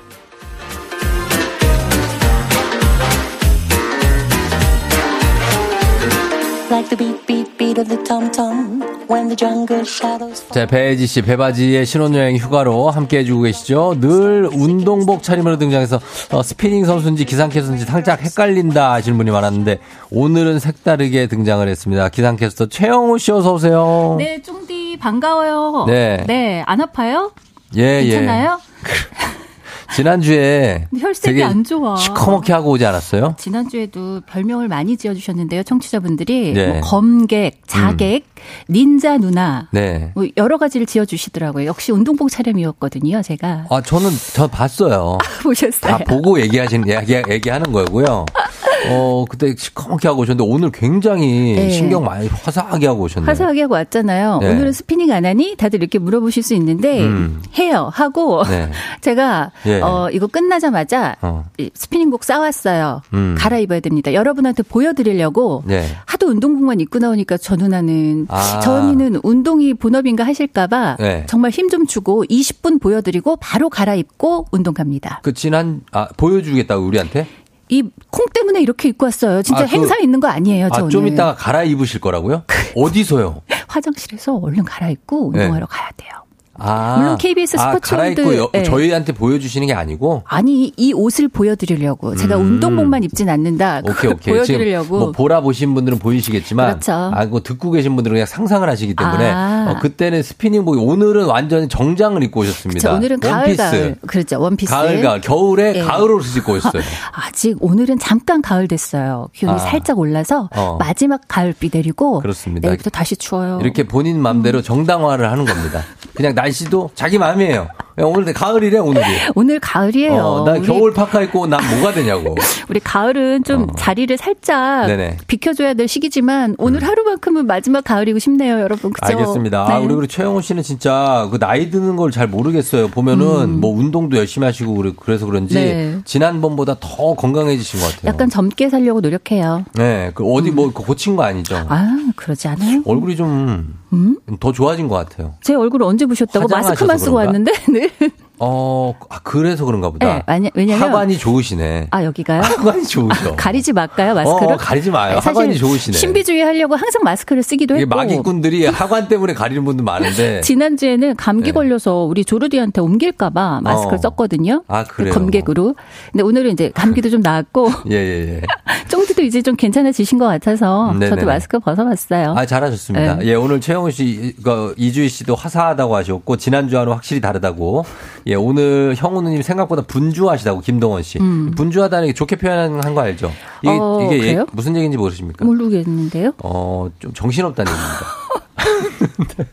자, 배혜지 씨, 배바지의 신혼여행 휴가로 함께 해주고 계시죠. 늘 운동복 차림으로 등장해서 스피닝 선수인지 기상캐스터인지 살짝 헷갈린다 하시는 분이 많았는데 오늘은 색다르게 등장을 했습니다. 기상캐스터 최형우 씨 어서 오세요. 네, 쫑디 반가워요. 네, 네, 안 아파요? 예, 괜찮나요? 예. 지난주에 혈색이 안 좋아. 시커멓게 하고 오지 않았어요? 지난주에도 별명을 많이 지어주셨는데요. 청취자분들이 네. 뭐 검객, 자객, 닌자 누나 네. 뭐 여러 가지를 지어주시더라고요. 역시 운동복 차림이었거든요. 제가. 아 저는 저 봤어요. 아, 보셨어요? 다 보고 얘기하는 거고요. 그때 시커멓게 하고 오셨는데 오늘 굉장히 네. 신경 많이 화사하게 하고 오셨네요. 화사하게 하고 왔잖아요. 네. 오늘은 스피닝 안 하니? 다들 이렇게 물어보실 수 있는데 해요 하고 네. 제가 예. 이거 끝나자마자 스피닝복 싸왔어요. 갈아입어야 됩니다. 여러분한테 보여드리려고 네. 하도 운동복만 입고 나오니까 저 누나는 저 언니는 운동이 본업인가 하실까 봐 네. 정말 힘 좀 주고 20분 보여드리고 바로 갈아입고 운동 갑니다. 그 지난 보여주겠다고 우리한테? 이 콩 때문에 이렇게 입고 왔어요. 진짜 행사 있는 거 아니에요. 저 좀 이따가 갈아입으실 거라고요? 어디서요? 화장실에서 얼른 갈아입고 운동하러 네. 가야 돼요. 물론 KBS 스포츠월드 네. 저희한테 보여주시는 게 아니고 아니 이 옷을 보여드리려고 제가 운동복만 입진 않는다. 오케이. 보여드리려고 지금 뭐 보라 보신 분들은 보이시겠지만 그렇죠. 듣고 계신 분들은 그냥 상상을 하시기 때문에 그때는 스피닝복이 오늘은 완전히 정장을 입고 오셨습니다. 그렇죠. 오늘은 원피스. 가을 그렇죠 원피스 가을 겨울에 네. 가을 옷을 입고 오셨어요. 아직 오늘은 잠깐 가을 됐어요. 기온이 살짝 올라서 마지막 가을비 내리고 그렇습니다. 내일부터 다시 추워요. 이렇게 본인 마음대로 정당화를 하는 겁니다. 그냥 날씨도 자기 마음이에요. 오늘 가을이래 오늘이. 오늘 가을이에요. 나 겨울 파카 입고 난 뭐가 되냐고. 우리 가을은 좀 자리를 살짝 네네. 비켜줘야 될 시기지만 오늘 하루만큼은 마지막 가을이고 싶네요, 여러분. 그죠? 알겠습니다. 네. 우리 최영훈 씨는 진짜 그 나이 드는 걸 잘 모르겠어요. 보면은 뭐 운동도 열심히 하시고 그래서 그런지 네. 지난번보다 더 건강해지신 것 같아요. 약간 젊게 살려고 노력해요. 네, 그 어디 뭐 고친 거 아니죠? 아, 그러지 않아요. 얼굴이 좀 더 좋아진 것 같아요. 제 얼굴을 언제 보셨다고 마스크만 쓰고 그런가? 왔는데. 네. 그래서 그런가 보다. 네, 왜냐면 하관이 좋으시네. 아, 여기가요? 하관이 좋으셔. 가리지 말까요, 마스크를? 가리지 마요. 하관이 좋으시네. 신비주의 하려고 항상 마스크를 쓰기도 했고. 마기꾼들이 하관 때문에 가리는 분도 많은데. 지난주에는 감기 네. 걸려서 우리 조르디한테 옮길까봐 마스크를 썼거든요. 아, 그래요? 검객으로. 근데 오늘은 이제 감기도 좀 나았고. 예. 쫑디도 이제 좀 괜찮아지신 것 같아서 저도 마스크 벗어봤어요. 아, 잘하셨습니다. 네. 예, 오늘 최영우 씨, 이주희 씨도 화사하다고 하셨고, 지난주와는 확실히 다르다고. 예, 오늘 형우 누님 생각보다 분주하시다고 김동원 씨. 분주하다는 게 좋게 표현한 거 알죠? 이게 그래요? 무슨 얘기인지 모르십니까? 모르겠는데요. 좀 정신없다는 얘기입니다.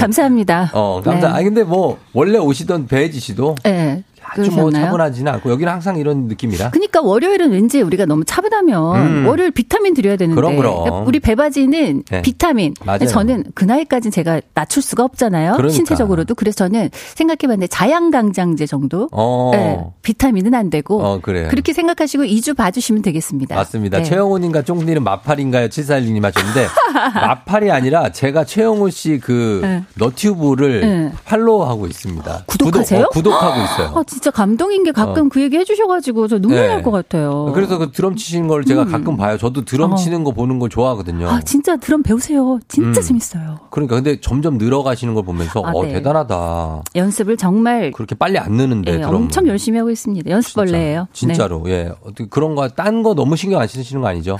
감사합니다. 감사. 네. 근데 뭐 원래 오시던 배혜지 씨도 네. 아주 뭐 차분하지는 않고 여기는 항상 이런 느낌이라. 그러니까 월요일은 왠지 우리가 너무 차분하면 월요일 비타민 드려야 되는데 그럼. 우리 배바지는 네. 비타민. 맞아요. 저는 그 나이까지는 제가 낮출 수가 없잖아요. 그러니까. 신체적으로도. 그래서 저는 생각해봤는데 자양강장제 정도 네. 비타민은 안 되고 그래요. 그렇게 생각하시고 2주 봐주시면 되겠습니다. 맞습니다. 네. 최영호님과 쫑디는 마팔인가요? 7416님 하셨는데 마팔이 아니라 제가 최영호 씨 네. 너튜브를 팔로우하고 있습니다. 구독하세요? 구독하고 있어요. 진짜 감동인 게 가끔 그 얘기 해주셔가지고 저 눈물 날 것 같아요. 그래서 그 드럼 치신 걸 제가 가끔 봐요. 저도 드럼 치는 거 보는 거 좋아하거든요. 아 진짜 드럼 배우세요. 진짜 재밌어요. 그러니까 근데 점점 늘어가시는 걸 보면서 네. 대단하다. 연습을 정말 그렇게 빨리 안 느는데 드럼 엄청 열심히 하고 있습니다. 연습벌레예요. 진짜로 네. 예 그런 거 딴 거 너무 신경 안 쓰시는 거 아니죠?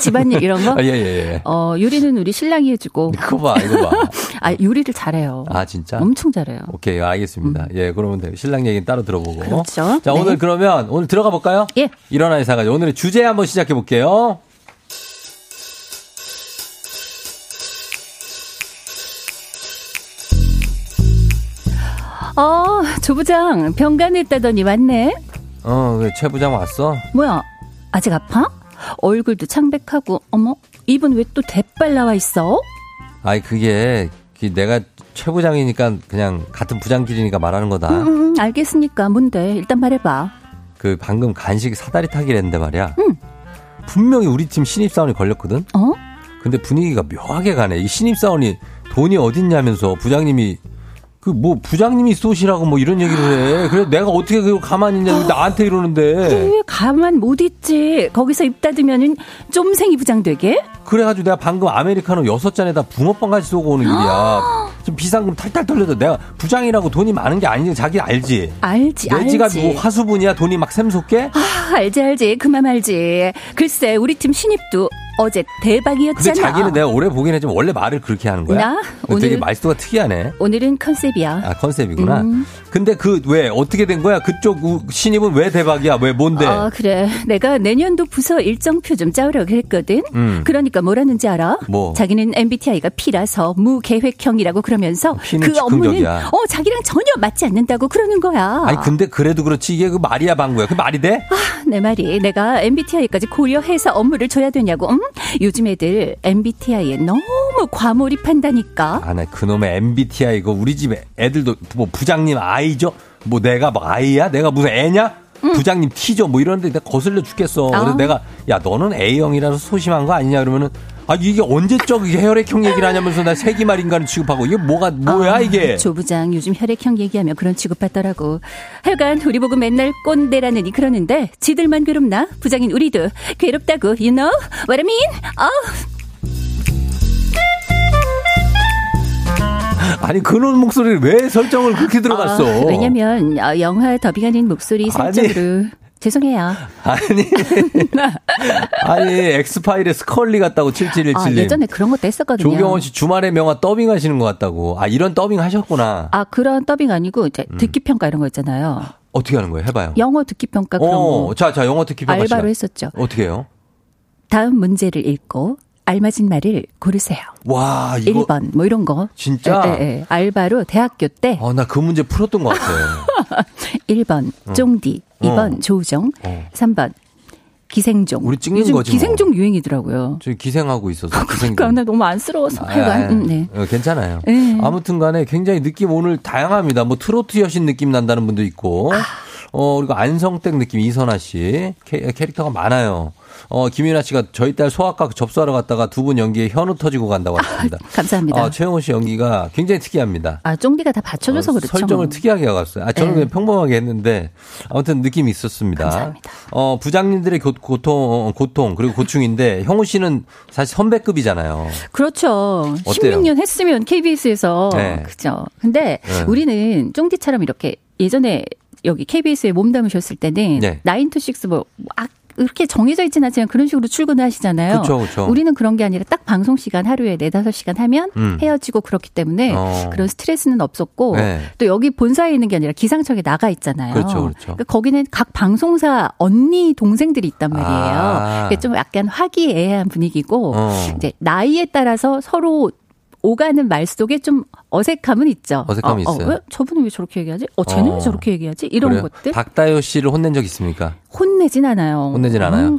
집안일 이런 거? 예. 요리는 우리 신랑이 해주고. 이거 봐. 요리를 잘해요. 아, 진짜? 엄청 잘해요. 오케이, 알겠습니다. 예, 그러면 돼요. 신랑 얘기는 따로 들어보고. 그렇죠. 자, 네. 오늘 그러면 오늘 들어가 볼까요? 예. 일어나 이사가죠. 오늘의 주제 한번 시작해 볼게요. 조부장 병간했다더니 왔네. 그래, 최부장 왔어? 뭐야, 아직 아파? 얼굴도 창백하고 어머 입은 왜 또 대빨 나와 있어? 아니 그게 내가 최 부장이니까 그냥 같은 부장끼리니까 말하는 거다. 알겠으니까 뭔데 일단 말해봐. 그 방금 간식 사다리 타기랬는데 말이야. 분명히 우리 팀 신입사원이 걸렸거든. 근데 분위기가 묘하게 가네. 이 신입사원이 돈이 어딨냐면서 부장님이 부장님이 쏘시라고 이런 얘기를 해. 그래, 내가 어떻게 그걸 가만히 있냐, 나한테 이러는데. 왜 가만 못 있지. 거기서 입 닫으면은 쫌생이 부장 되게? 그래가지고 내가 방금 아메리카노 6잔에다 붕어빵까지 쏘고 오는 일이야. 좀 비상금 탈탈 털려서 내가 부장이라고 돈이 많은 게 아닌지 자기 알지? 알지. 내지가 화수분이야, 돈이 막 샘솟게? 알지. 그만 알지. 글쎄, 우리 팀 신입도 어제 대박이었잖아. 근데 자기는 내가 오래 보긴 했지만 원래 말을 그렇게 하는 거야? 나? 오늘 되게 말투가 특이하네. 오늘은 컨셉이야. 아, 컨셉이구나. 근데 그 왜 어떻게 된 거야? 그쪽 신입은 왜 대박이야? 왜 뭔데? 아, 그래. 내가 내년도 부서 일정표 좀 짜오려고 했거든. 그러니까 뭐라는지 알아? 뭐? 자기는 MBTI가 P라서 무계획형이라고 그러면서 그 업무는 자기랑 전혀 맞지 않는다고 그러는 거야. 아니 근데 그래도 그렇지 이게 그 말이야 방구야. 그 말이 돼? 아, 내 말이 내가 MBTI까지 고려해서 업무를 줘야 되냐고. 요즘 애들 MBTI에 너무 과몰입한다니까. 아, 나 그놈의 MBTI 이거 우리 집 애들도 뭐 부장님 I죠? 뭐 내가 막 I야? 내가 무슨 애냐? 부장님 T죠? 뭐 이러는데 내가 거슬려 죽겠어. 그래서 내가 야 너는 A형이라서 소심한 거 아니냐 그러면은 아 이게 언제적 혈액형 얘기를 하냐면서 나 세기말 인간을 취급하고 이게 뭐야 이게. 조 부장 요즘 혈액형 얘기하면 그런 취급받더라고. 하여간 우리 보고 맨날 꼰대라느니 그러는데 지들만 괴롭나? 부장인 우리도 괴롭다고. You know what I mean? 아니 그런 목소리를 왜 설정을 그렇게 들어갔어? 왜냐면 영화 더빙하는 목소리 설정으로. 아니. 죄송해요. 아니 엑스파일의 스컬리 같다고 7717님. 아, 예전에 그런 것도 했었거든요. 조경원 씨 주말에 명화 더빙 하시는 것 같다고. 아 이런 더빙 하셨구나. 아 그런 더빙 아니고 이제 듣기평가 이런 거 있잖아요. 어떻게 하는 거예요? 해봐요. 영어 듣기평가 그런 거. 자 영어 듣기평가 알바로 했었죠. 어떻게 해요? 다음 문제를 읽고 알맞은 말을 고르세요. 와, 이거 1번 뭐 이런 거. 진짜? 네. 알바로 대학교 때. 아, 나 그 문제 풀었던 것 같아. 1번 쫑디, 2번 조우종, 3번 기생종. 우리 찍는 요즘 거지. 기생종 뭐. 유행이더라고요. 저 기생하고 있어서. 그러니까 나 너무 안쓰러워서. 괜찮아요. 에이. 아무튼간에 굉장히 느낌 오늘 다양합니다. 뭐 트로트 여신 느낌 난다는 분도 있고, 그리고 안성댁 느낌 이선아 씨 캐릭터가 많아요. 김윤아 씨가 저희 딸 소아과 접수하러 갔다가 두 분 연기에 현우 터지고 간다고 하셨습니다. 감사합니다. 최영훈 씨 연기가 굉장히 특이합니다. 아, 쫑디가 다 받쳐줘서 그렇죠. 설정을 특이하게 해갔어요. 저는 그냥 평범하게 했는데 아무튼 느낌이 있었습니다. 감사합니다. 부장님들의 고통 그리고 고충인데 형우 씨는 사실 선배급이잖아요. 그렇죠. 어때요? 16년 했으면 KBS에서 그죠. 근데 우리는 쫑디처럼 이렇게 예전에 여기 KBS에 몸 담으셨을 때는 9to 6 뭐 이렇게 정해져 있지는 않지만 그런 식으로 출근을 하시잖아요. 그렇죠. 우리는 그런 게 아니라 딱 방송 시간 하루에 4-5시간 하면 헤어지고 그렇기 때문에 그런 스트레스는 없었고 또 여기 본사에 있는 게 아니라 기상청에 나가 있잖아요. 그렇죠. 그러니까 거기는 각 방송사 언니 동생들이 있단 말이에요. 그러니까 좀 약간 화기애애한 분위기고 이제 나이에 따라서 서로 오가는 말 속에 좀 어색함은 있죠. 어색함이 있어요. 왜? 저분은 왜 저렇게 얘기하지? 쟤는 왜 저렇게 얘기하지? 이런 그래요? 것들. 박다효 씨를 혼낸 적 있습니까? 혼내진 않아요. 혼내진 않아요?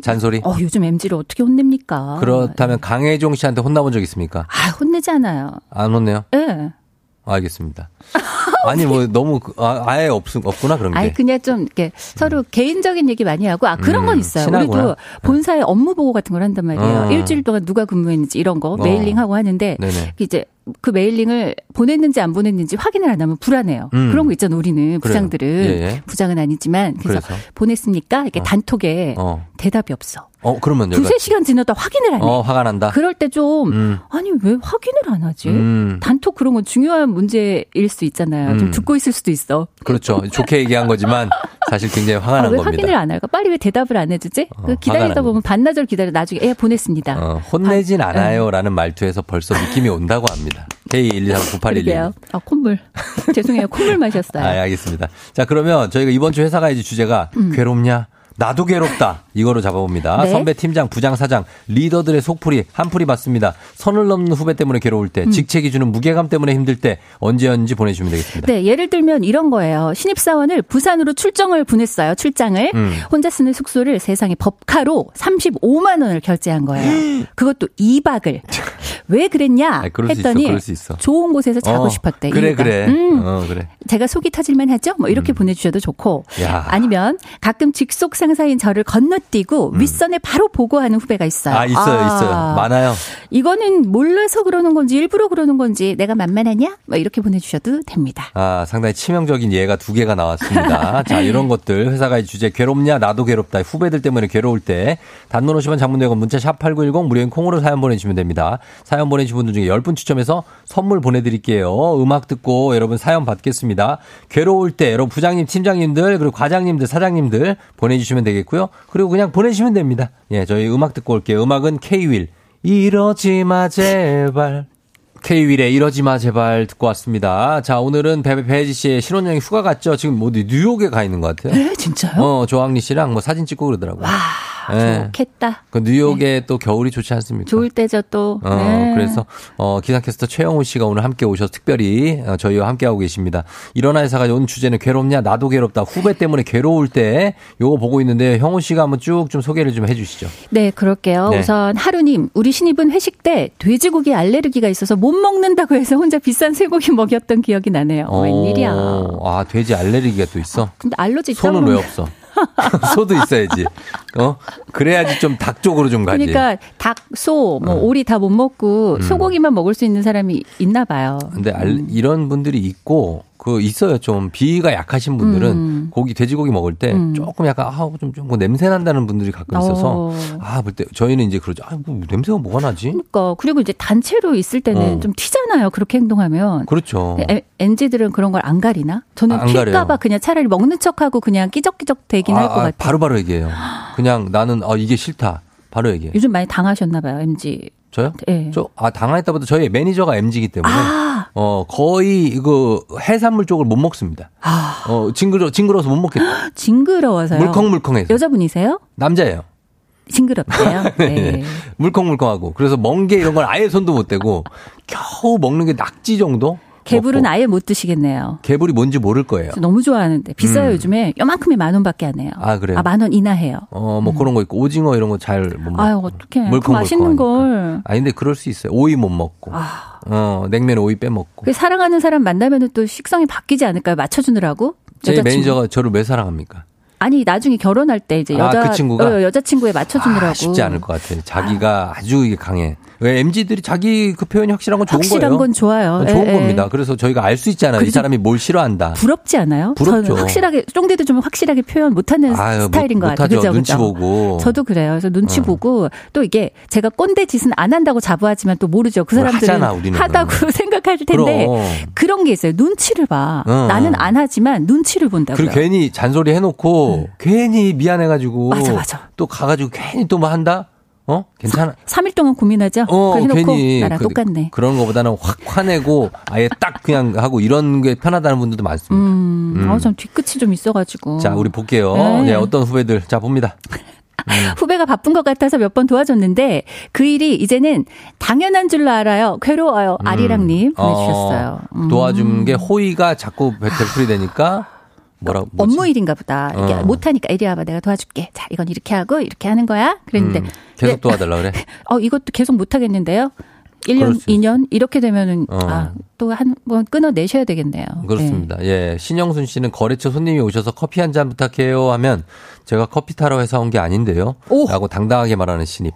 잔소리? 요즘 MZ를 어떻게 혼냅니까? 그렇다면 강혜종 씨한테 혼나본 적 있습니까? 아, 혼내지 않아요. 안 혼내요? 네. 알겠습니다. 아니 뭐 너무 아예 없구나 그런 게. 아니 그냥 좀 이렇게 서로 개인적인 얘기 많이 하고 그런 건 있어요. 친하구나. 우리도 본사에 업무 보고 같은 걸 한단 말이에요. 일주일 동안 누가 근무했는지 이런 거 메일링하고 하는데 네네. 이제 그 메일링을 보냈는지 안 보냈는지 확인을 안 하면 불안해요. 그런 거 있잖아 우리는 부장들은. 예. 부장은 아니지만 그래서. 보냈습니까? 이렇게 단톡에 대답이 없어. 그러면 2-3시간 지나다 확인을 안 해. 화가 난다. 그럴 때 좀 아니 왜 확인을 안 하지? 단톡 그런 건 중요한 문제일 수 있잖아요. 좀 듣고 있을 수도 있어. 그렇죠. 좋게 얘기한 거지만 사실 굉장히 화가 난 왜 겁니다. 왜 확인을 안 할까? 빨리 왜 대답을 안 해주지? 기다리다 보면 반나절 기다려 나중에 보냈습니다. 혼내진 않아요라는 말투에서 벌써 느낌이 온다고 합니다. K1239811. 콧물. 죄송해요. 콧물 마셨어요. 알겠습니다. 자 그러면 저희가 이번 주 회사 가야지 주제가 괴롭냐? 나도 괴롭다. 이거로 잡아봅니다. 네? 선배, 팀장, 부장, 사장, 리더들의 속풀이, 한풀이 받습니다. 선을 넘는 후배 때문에 괴로울 때, 직책이 주는 무게감 때문에 힘들 때 언제였는지 보내주시면 되겠습니다. 네, 예를 들면 이런 거예요. 신입사원을 부산으로 출장을 보냈어요. 출장을. 혼자 쓰는 숙소를 세상에 법카로 35만 원을 결제한 거예요. 그것도 2박을. 왜 그랬냐 했더니 좋은 곳에서 자고 싶었대. 그래. 그래. 제가 속이 터질만 하죠? 뭐 이렇게 보내주셔도 좋고. 야. 아니면 가끔 직속 상사인 저를 건너뛰고 윗선에 바로 보고하는 후배가 있어요. 있어요. 많아요. 이거는 몰라서 그러는 건지 일부러 그러는 건지 내가 만만하냐? 뭐 이렇게 보내주셔도 됩니다. 상당히 치명적인 예가 2개가 나왔습니다. 자, 이런 것들 회사가 주제 괴롭냐? 나도 괴롭다. 후배들 때문에 괴로울 때 단문 50원 장문대건 문자 샵 8910 무료인 콩으로 사연 보내주시면 됩니다. 사연 보내주신 분들 중에 10분 추첨해서 선물 보내드릴게요. 음악 듣고 여러분 사연 받겠습니다. 괴로울 때 여러분 부장님, 팀장님들 그리고 과장님들, 사장님들 보내주시면 보내주시면 되겠고요. 그리고 그냥 보내시면 됩니다. 예, 저희 음악 듣고 올게요. 음악은 K윌 이러지 마 제발. K윌의 이러지 마 제발 듣고 왔습니다. 자, 오늘은 배혜지 씨의 신혼여행 휴가 갔죠. 지금 모두 뉴욕에 가 있는 것 같아요. 네, 진짜요? 조항리 씨랑 뭐 사진 찍고 그러더라고요. 와, 네. 좋겠다. 그 뉴욕에 네. 또 겨울이 좋지 않습니까? 좋을 때죠 또. 네. 그래서 기상캐스터 최영훈 씨가 오늘 함께 오셔서 특별히 저희와 함께 하고 계십니다. 일어나 회사가 오늘 주제는 괴롭냐? 나도 괴롭다. 후배 때문에 괴로울 때 요거 보고 있는데 형훈 씨가 한번 쭉 좀 소개를 좀 해주시죠. 네, 그럴게요. 네. 우선 하루님, 우리 신입은 회식 때 돼지고기 알레르기가 있어서 못 먹는다고 해서 혼자 비싼 쇠고기 먹였던 기억이 나네요. 웬일이야. 아, 돼지 알레르기가 또 있어? 근데 알러지 있잖아. 소는 왜 없어? 소도 있어야지. 그래야지 좀 닭 쪽으로 좀 가지. 그러니까 닭, 소, 뭐 오리 다 못 먹고 소고기만 먹을 수 있는 사람이 있나 봐요. 근데 이런 분들이 있고 있어요. 좀 비위가 약하신 분들은 고기, 돼지고기 먹을 때 조금 약간 좀 뭐 냄새 난다는 분들이 가끔 있어서 볼 때 저희는 이제 그러죠. 뭐 냄새가 뭐가 나지? 그러니까 그리고 이제 단체로 있을 때는 좀 튀잖아요. 그렇게 행동하면. 그렇죠. NG들은 그런 걸 안 가리나? 저는 튈까봐 그냥 차라리 먹는 척하고 그냥 끼적끼적 되긴 할 것 같아요. 바로바로 얘기해요. 그냥 나는 이게 싫다. 바로 얘기해요. 요즘 많이 당하셨나 봐요. MG. 저요? 네. 당황했다보다 저희 매니저가 MG이기 때문에 거의 해산물 쪽을 못 먹습니다. 징그러워서 못 먹겠다. 징그러워서요? 물컹물컹해서. 여자분이세요? 남자예요. 징그럽대요. 네. 물컹물컹하고 그래서 멍게 이런 걸 아예 손도 못 대고 겨우 먹는 게 낙지 정도? 개불은 아예 못 드시겠네요. 개불이 뭔지 모를 거예요. 너무 좋아하는데 비싸요. 요즘에 요만큼이 10,000원밖에 안 해요. 아, 그래요? 10,000원 이나 해요. 그런 거 있고 오징어 이런 거 잘 못 먹고. 아유, 어떡해. 그 맛있는 걸. 아니 근데 그럴 수 있어요. 오이 못 먹고. 냉면에 오이 빼먹고. 그 사랑하는 사람 만나면은 또 식성이 바뀌지 않을까요? 맞춰주느라고? 제 여자친구. 매니저가 저를 왜 사랑합니까? 아니 나중에 결혼할 때 이제 그 친구가 여자친구에 맞춰주느라고. 쉽지 않을 것 같아요. 자기가 아주 이게 강해. 왜 MZ들이 자기 그 표현이 확실한 건 좋은 거예요. 확실한 건 좋아요. 좋은 겁니다. 그래서 저희가 알 수 있잖아요. 이 사람이 뭘 싫어한다. 부럽지 않아요? 부럽죠. 저는 확실하게 쫑대도 좀 확실하게 표현 못하는 스타일인 것 같아요. 그죠? 눈치 보고. 저도 그래요. 그래서 눈치 보고 또 이게 제가 꼰대 짓은 안 한다고 자부하지만 또 모르죠. 그 사람들은 하다고 생각할 텐데 그런 게 있어요. 눈치를 봐. 나는 안 하지만 눈치를 본다고요. 그리고 괜히 잔소리 해놓고 괜히 미안해가지고 또 가가지고 괜히 또 뭐 한다. 괜찮아. 3일 동안 고민하죠. 괜히 나랑 똑같네. 그런 거보다는 확 화내고 아예 딱 그냥 하고 이런 게 편하다는 분들도 많습니다. 참 뒤끝이 좀 있어가지고. 자, 우리 볼게요. 네, 어떤 후배들. 자, 봅니다. 후배가 바쁜 것 같아서 몇 번 도와줬는데 그 일이 이제는 당연한 줄로 알아요. 괴로워요. 아리랑님 보내주셨어요. 도와준 게 호의가 자꾸 베풀이 되니까. 업무 일인가 보다. 이렇게 못하니까 이리 와봐 내가 도와줄게. 자 이건 이렇게 하고 이렇게 하는 거야. 그랬는데 계속 도와달라 그래. 이것도 계속 못하겠는데요. 1년, 2년 이렇게 되면은 또 한 번 끊어내셔야 되겠네요. 그렇습니다. 예, 신영순 씨는 거래처 손님이 오셔서 커피 한 잔 부탁해요 하면 제가 커피 타러 회사 온 게 아닌데요. 라고 당당하게 말하는 신입.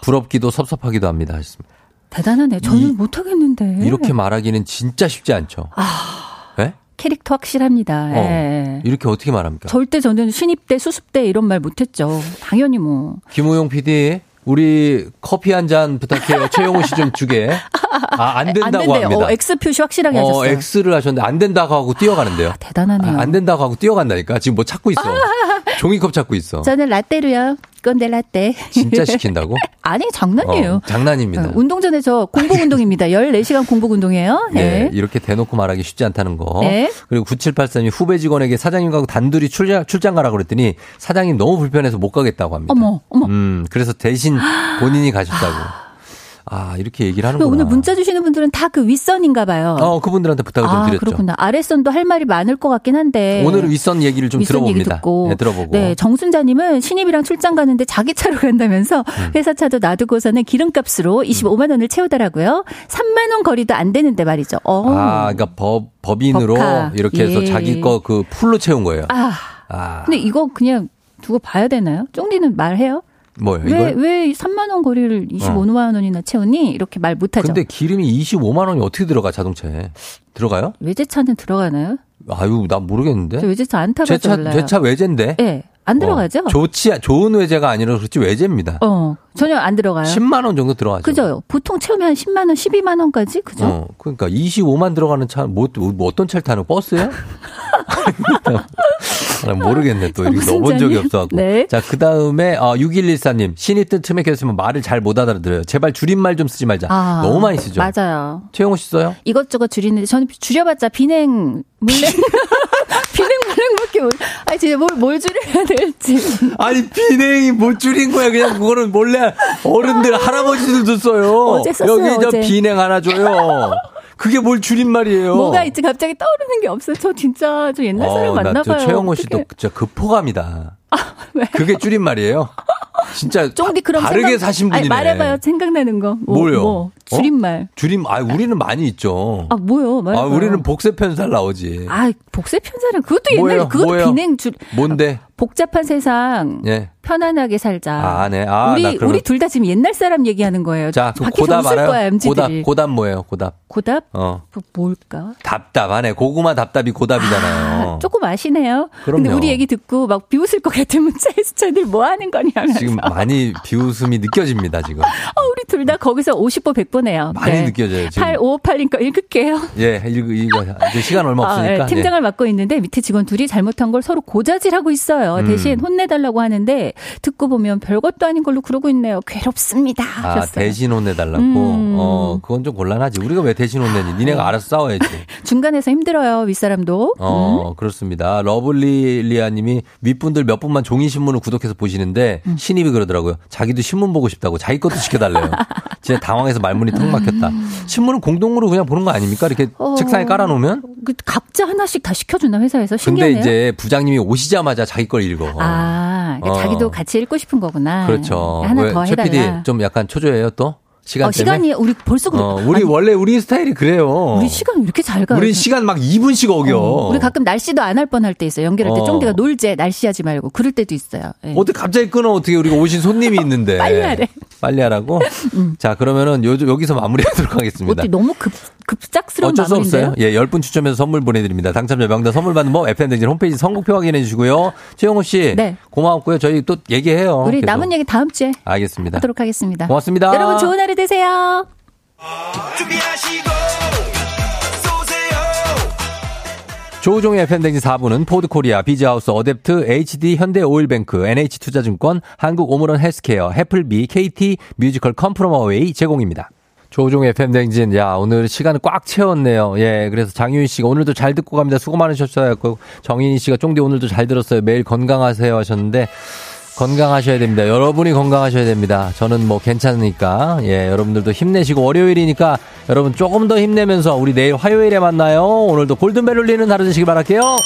부럽기도 섭섭하기도 합니다. 하셨습니다. 대단하네요. 저는 못하겠는데. 이렇게 말하기는 진짜 쉽지 않죠. 캐릭터 확실합니다. 이렇게 어떻게 말합니까? 절대 저는 신입 때 수습 때 이런 말 못했죠. 당연히 뭐. 김우영 PD 우리 커피 한 잔 부탁해요. 최영우 씨 좀 주게. 안 된다고 안 합니다. X 표시 확실하게 하셨어요. X를 하셨는데 안 된다고 하고 뛰어가는데요. 대단하네요. 안 된다고 하고 뛰어간다니까. 지금 뭐 찾고 있어. 종이컵 찾고 있어. 저는 라떼로요. 건데 라떼. 진짜 시킨다고? 아니 장난이에요. 장난입니다. 운동 전에 저 공복 운동입니다. 14시간 공복 운동이에요. 네. 이렇게 대놓고 말하기 쉽지 않다는 거. 네. 그리고 9783이 후배 직원에게 사장님과 단둘이 출장 가라고 그랬더니 사장님 너무 불편해서 못 가겠다고 합니다. 어머. 그래서 대신 본인이 가셨다고. 이렇게 얘기를 하는구나. 오늘 문자 주시는 분들은 다 그 윗선인가 봐요. 그분들한테 부탁을 좀 드렸죠. 그렇구나. 아랫선도 할 말이 많을 것 같긴 한데. 오늘은 윗선 얘기를 좀 들어봅니다. 네, 들어보고. 네, 정순자님은 신입이랑 출장 가는데 자기 차로 간다면서 회사 차도 놔두고서는 기름값으로 25만 원을 채우더라고요. 3만 원 거리도 안 되는데 말이죠. 그러니까 법인으로 법카. 이렇게 해서 자기 거 그 풀로 채운 거예요. 근데 이거 그냥 두고 봐야 되나요? 쫑디는 말해요? 뭐예요? 왜 3만 원 거리를 25만 원이나 채우니? 이렇게 말 못하죠. 근데 기름이 25만 원이 어떻게 들어가 자동차에? 들어가요? 외제차는 들어가나요? 난 모르겠는데. 저 외제차 안 타봐서 몰라요. 제 차 외제인데? 네. 안 들어가죠? 좋은 외제가 아니라 그렇지 외제입니다. 전혀 안 들어가요. 10만 원 정도 들어가죠. 그죠. 보통 채우면 한 10만 원, 12만 원까지? 그죠? 그러니까 25만 들어가는 차, 뭐 어떤 차를 타는 버스예요? 모르겠네. 또 이렇게 넣어본 적이 없어갖고. 네. 자, 그 다음에 6114님. 신이 뜬 틈에 계셨으면 말을 잘 못 알아들어요. 제발 줄임말 좀 쓰지 말자. 아, 너무 많이 쓰죠. 맞아요. 최영우 씨 써요? 이것저것 줄이는데 저는 줄여봤자 비냉, 물냉. 비냉, 물냉밖에 못. 아니 진짜 뭘 줄여야 될지. 아니 비냉이 못 줄인 거야. 그냥 그거는 몰래 어른들 할아버지들도 써요. 어제 썼어요. 여기 저 비냉 하나 줘요. 그게 뭘 줄임말이에요. 뭐가 있지 갑자기 떠오르는 게 없어요. 저 진짜 저 옛날 사람 맞나 봐요. 최영호 씨도 진짜 급포감이다. 아, 왜? 그게 줄임말이에요. 진짜 쫑디 그럼 다르게 사신 분이네. 아니, 말해봐요. 생각나는 거. 뭐요? 뭐. 줄임말. 아, 우리는 많이 있죠. 아, 뭐요? 말해봐요. 아, 우리는 복세편살 나오지. 아, 복세편살은 그것도 뭐예요? 옛날에 그것도 뭐예요? 비냉 줄. 뭔데? 복잡한 세상. 예. 편안하게 살자. 아, 네. 아, 우리 둘 다 지금 옛날 사람 얘기하는 거예요. 자, 그 고답 알아요? 거야, 고답 뭐예요? 고답? 뭘까? 답답하네. 고구마 답답이 고답이잖아요. 아, 조금 아시네요. 그런데 우리 얘기 듣고 막 비웃을 것 같으면 저희들 뭐 하는 거냐면서. 지금 많이 비웃음이 느껴집니다, 지금. 우리 둘 다 거기서 50보 100보네요. 많이 느껴져요, 지금. 8558님거 읽을게요. 예, 읽어. 이제 시간 얼마 없으니까. 네, 팀장을 맡고 있는데 밑에 직원 둘이 잘못한 걸 서로 고자질하고 있어요. 대신 혼내달라고 하는데 듣고 보면 별것도 아닌 걸로 그러고 있네요. 괴롭습니다. 아, 대신 혼내달라고? 그건 좀 곤란하지. 우리가 왜 대신 혼내니? 니네가 알아서 싸워야지. 중간에서 힘들어요. 윗사람도. 그렇습니다. 러블리리아 님이 윗분들 몇 분만 종이신문을 구독해서 보시는데 신입이 그러더라고요. 자기도 신문 보고 싶다고. 자기 것도 시켜달래요. 진짜 당황해서 말문이 턱 막혔다. 신문은 공동으로 그냥 보는 거 아닙니까? 이렇게 책상에 깔아놓으면? 각자 하나씩 다 시켜주나 회사에서? 신기하네요. 근데 이제 부장님이 오시자마자 자기 걸 읽어. 아, 그러니까 자기도 같이 읽고 싶은 거구나. 그렇죠. 하나 더 해달라. 최 PD 좀 약간 초조해요 또? 시간 때문에? 시간이 우리 벌써 그렇다. 원래 우리 스타일이 그래요. 우리 시간 이렇게 잘 가요. 우리 시간 막 2분씩 어겨. 우리 가끔 날씨도 안 할 뻔할 때 있어요. 연결할 때 쫑대가 놀재 날씨하지 말고 그럴 때도 있어요. 예. 어떻게 갑자기 끊어. 어떻게 우리가 오신 손님이 있는데. 빨리 하래. 빨리 하라고? 자 그러면은 여기서 마무리하도록 하겠습니다. 어떻게 너무 급작스러운 마무리인데요? 어쩔 수 없어요. 예, 10분 추첨해서 선물 보내드립니다. 당첨자 명단 선물 받는 법 FM 대행진 홈페이지 선곡표 확인해 주시고요. 최영호 씨 네. 고마웠고요. 저희 또 얘기해요. 우리 계속. 남은 얘기 다음 주에 알겠습니다. 하도록 하겠습니다. 고맙습니다. 여러분 좋은 하루 되세요. 조우종의 FM 대행진 4부는 포드코리아, 비즈하우스, 어댑트, HD, 현대 오일뱅크, NH투자증권, 한국 오므론 헬스케어, 해플비, KT, 뮤지컬 컴프로머웨이 제공입니다. 조우종 FM 대행진. 야, 오늘 시간을 꽉 채웠네요. 예, 그래서 장유인 씨가 오늘도 잘 듣고 갑니다. 수고 많으셨어요. 정인희 씨가 쫑디 오늘도 잘 들었어요. 매일 건강하세요 하셨는데 건강하셔야 됩니다. 여러분이 건강하셔야 됩니다. 저는 뭐 괜찮으니까. 예, 여러분들도 힘내시고 월요일이니까 여러분 조금 더 힘내면서 우리 내일 화요일에 만나요. 오늘도 골든벨 울리는 하루 되시길 바랄게요.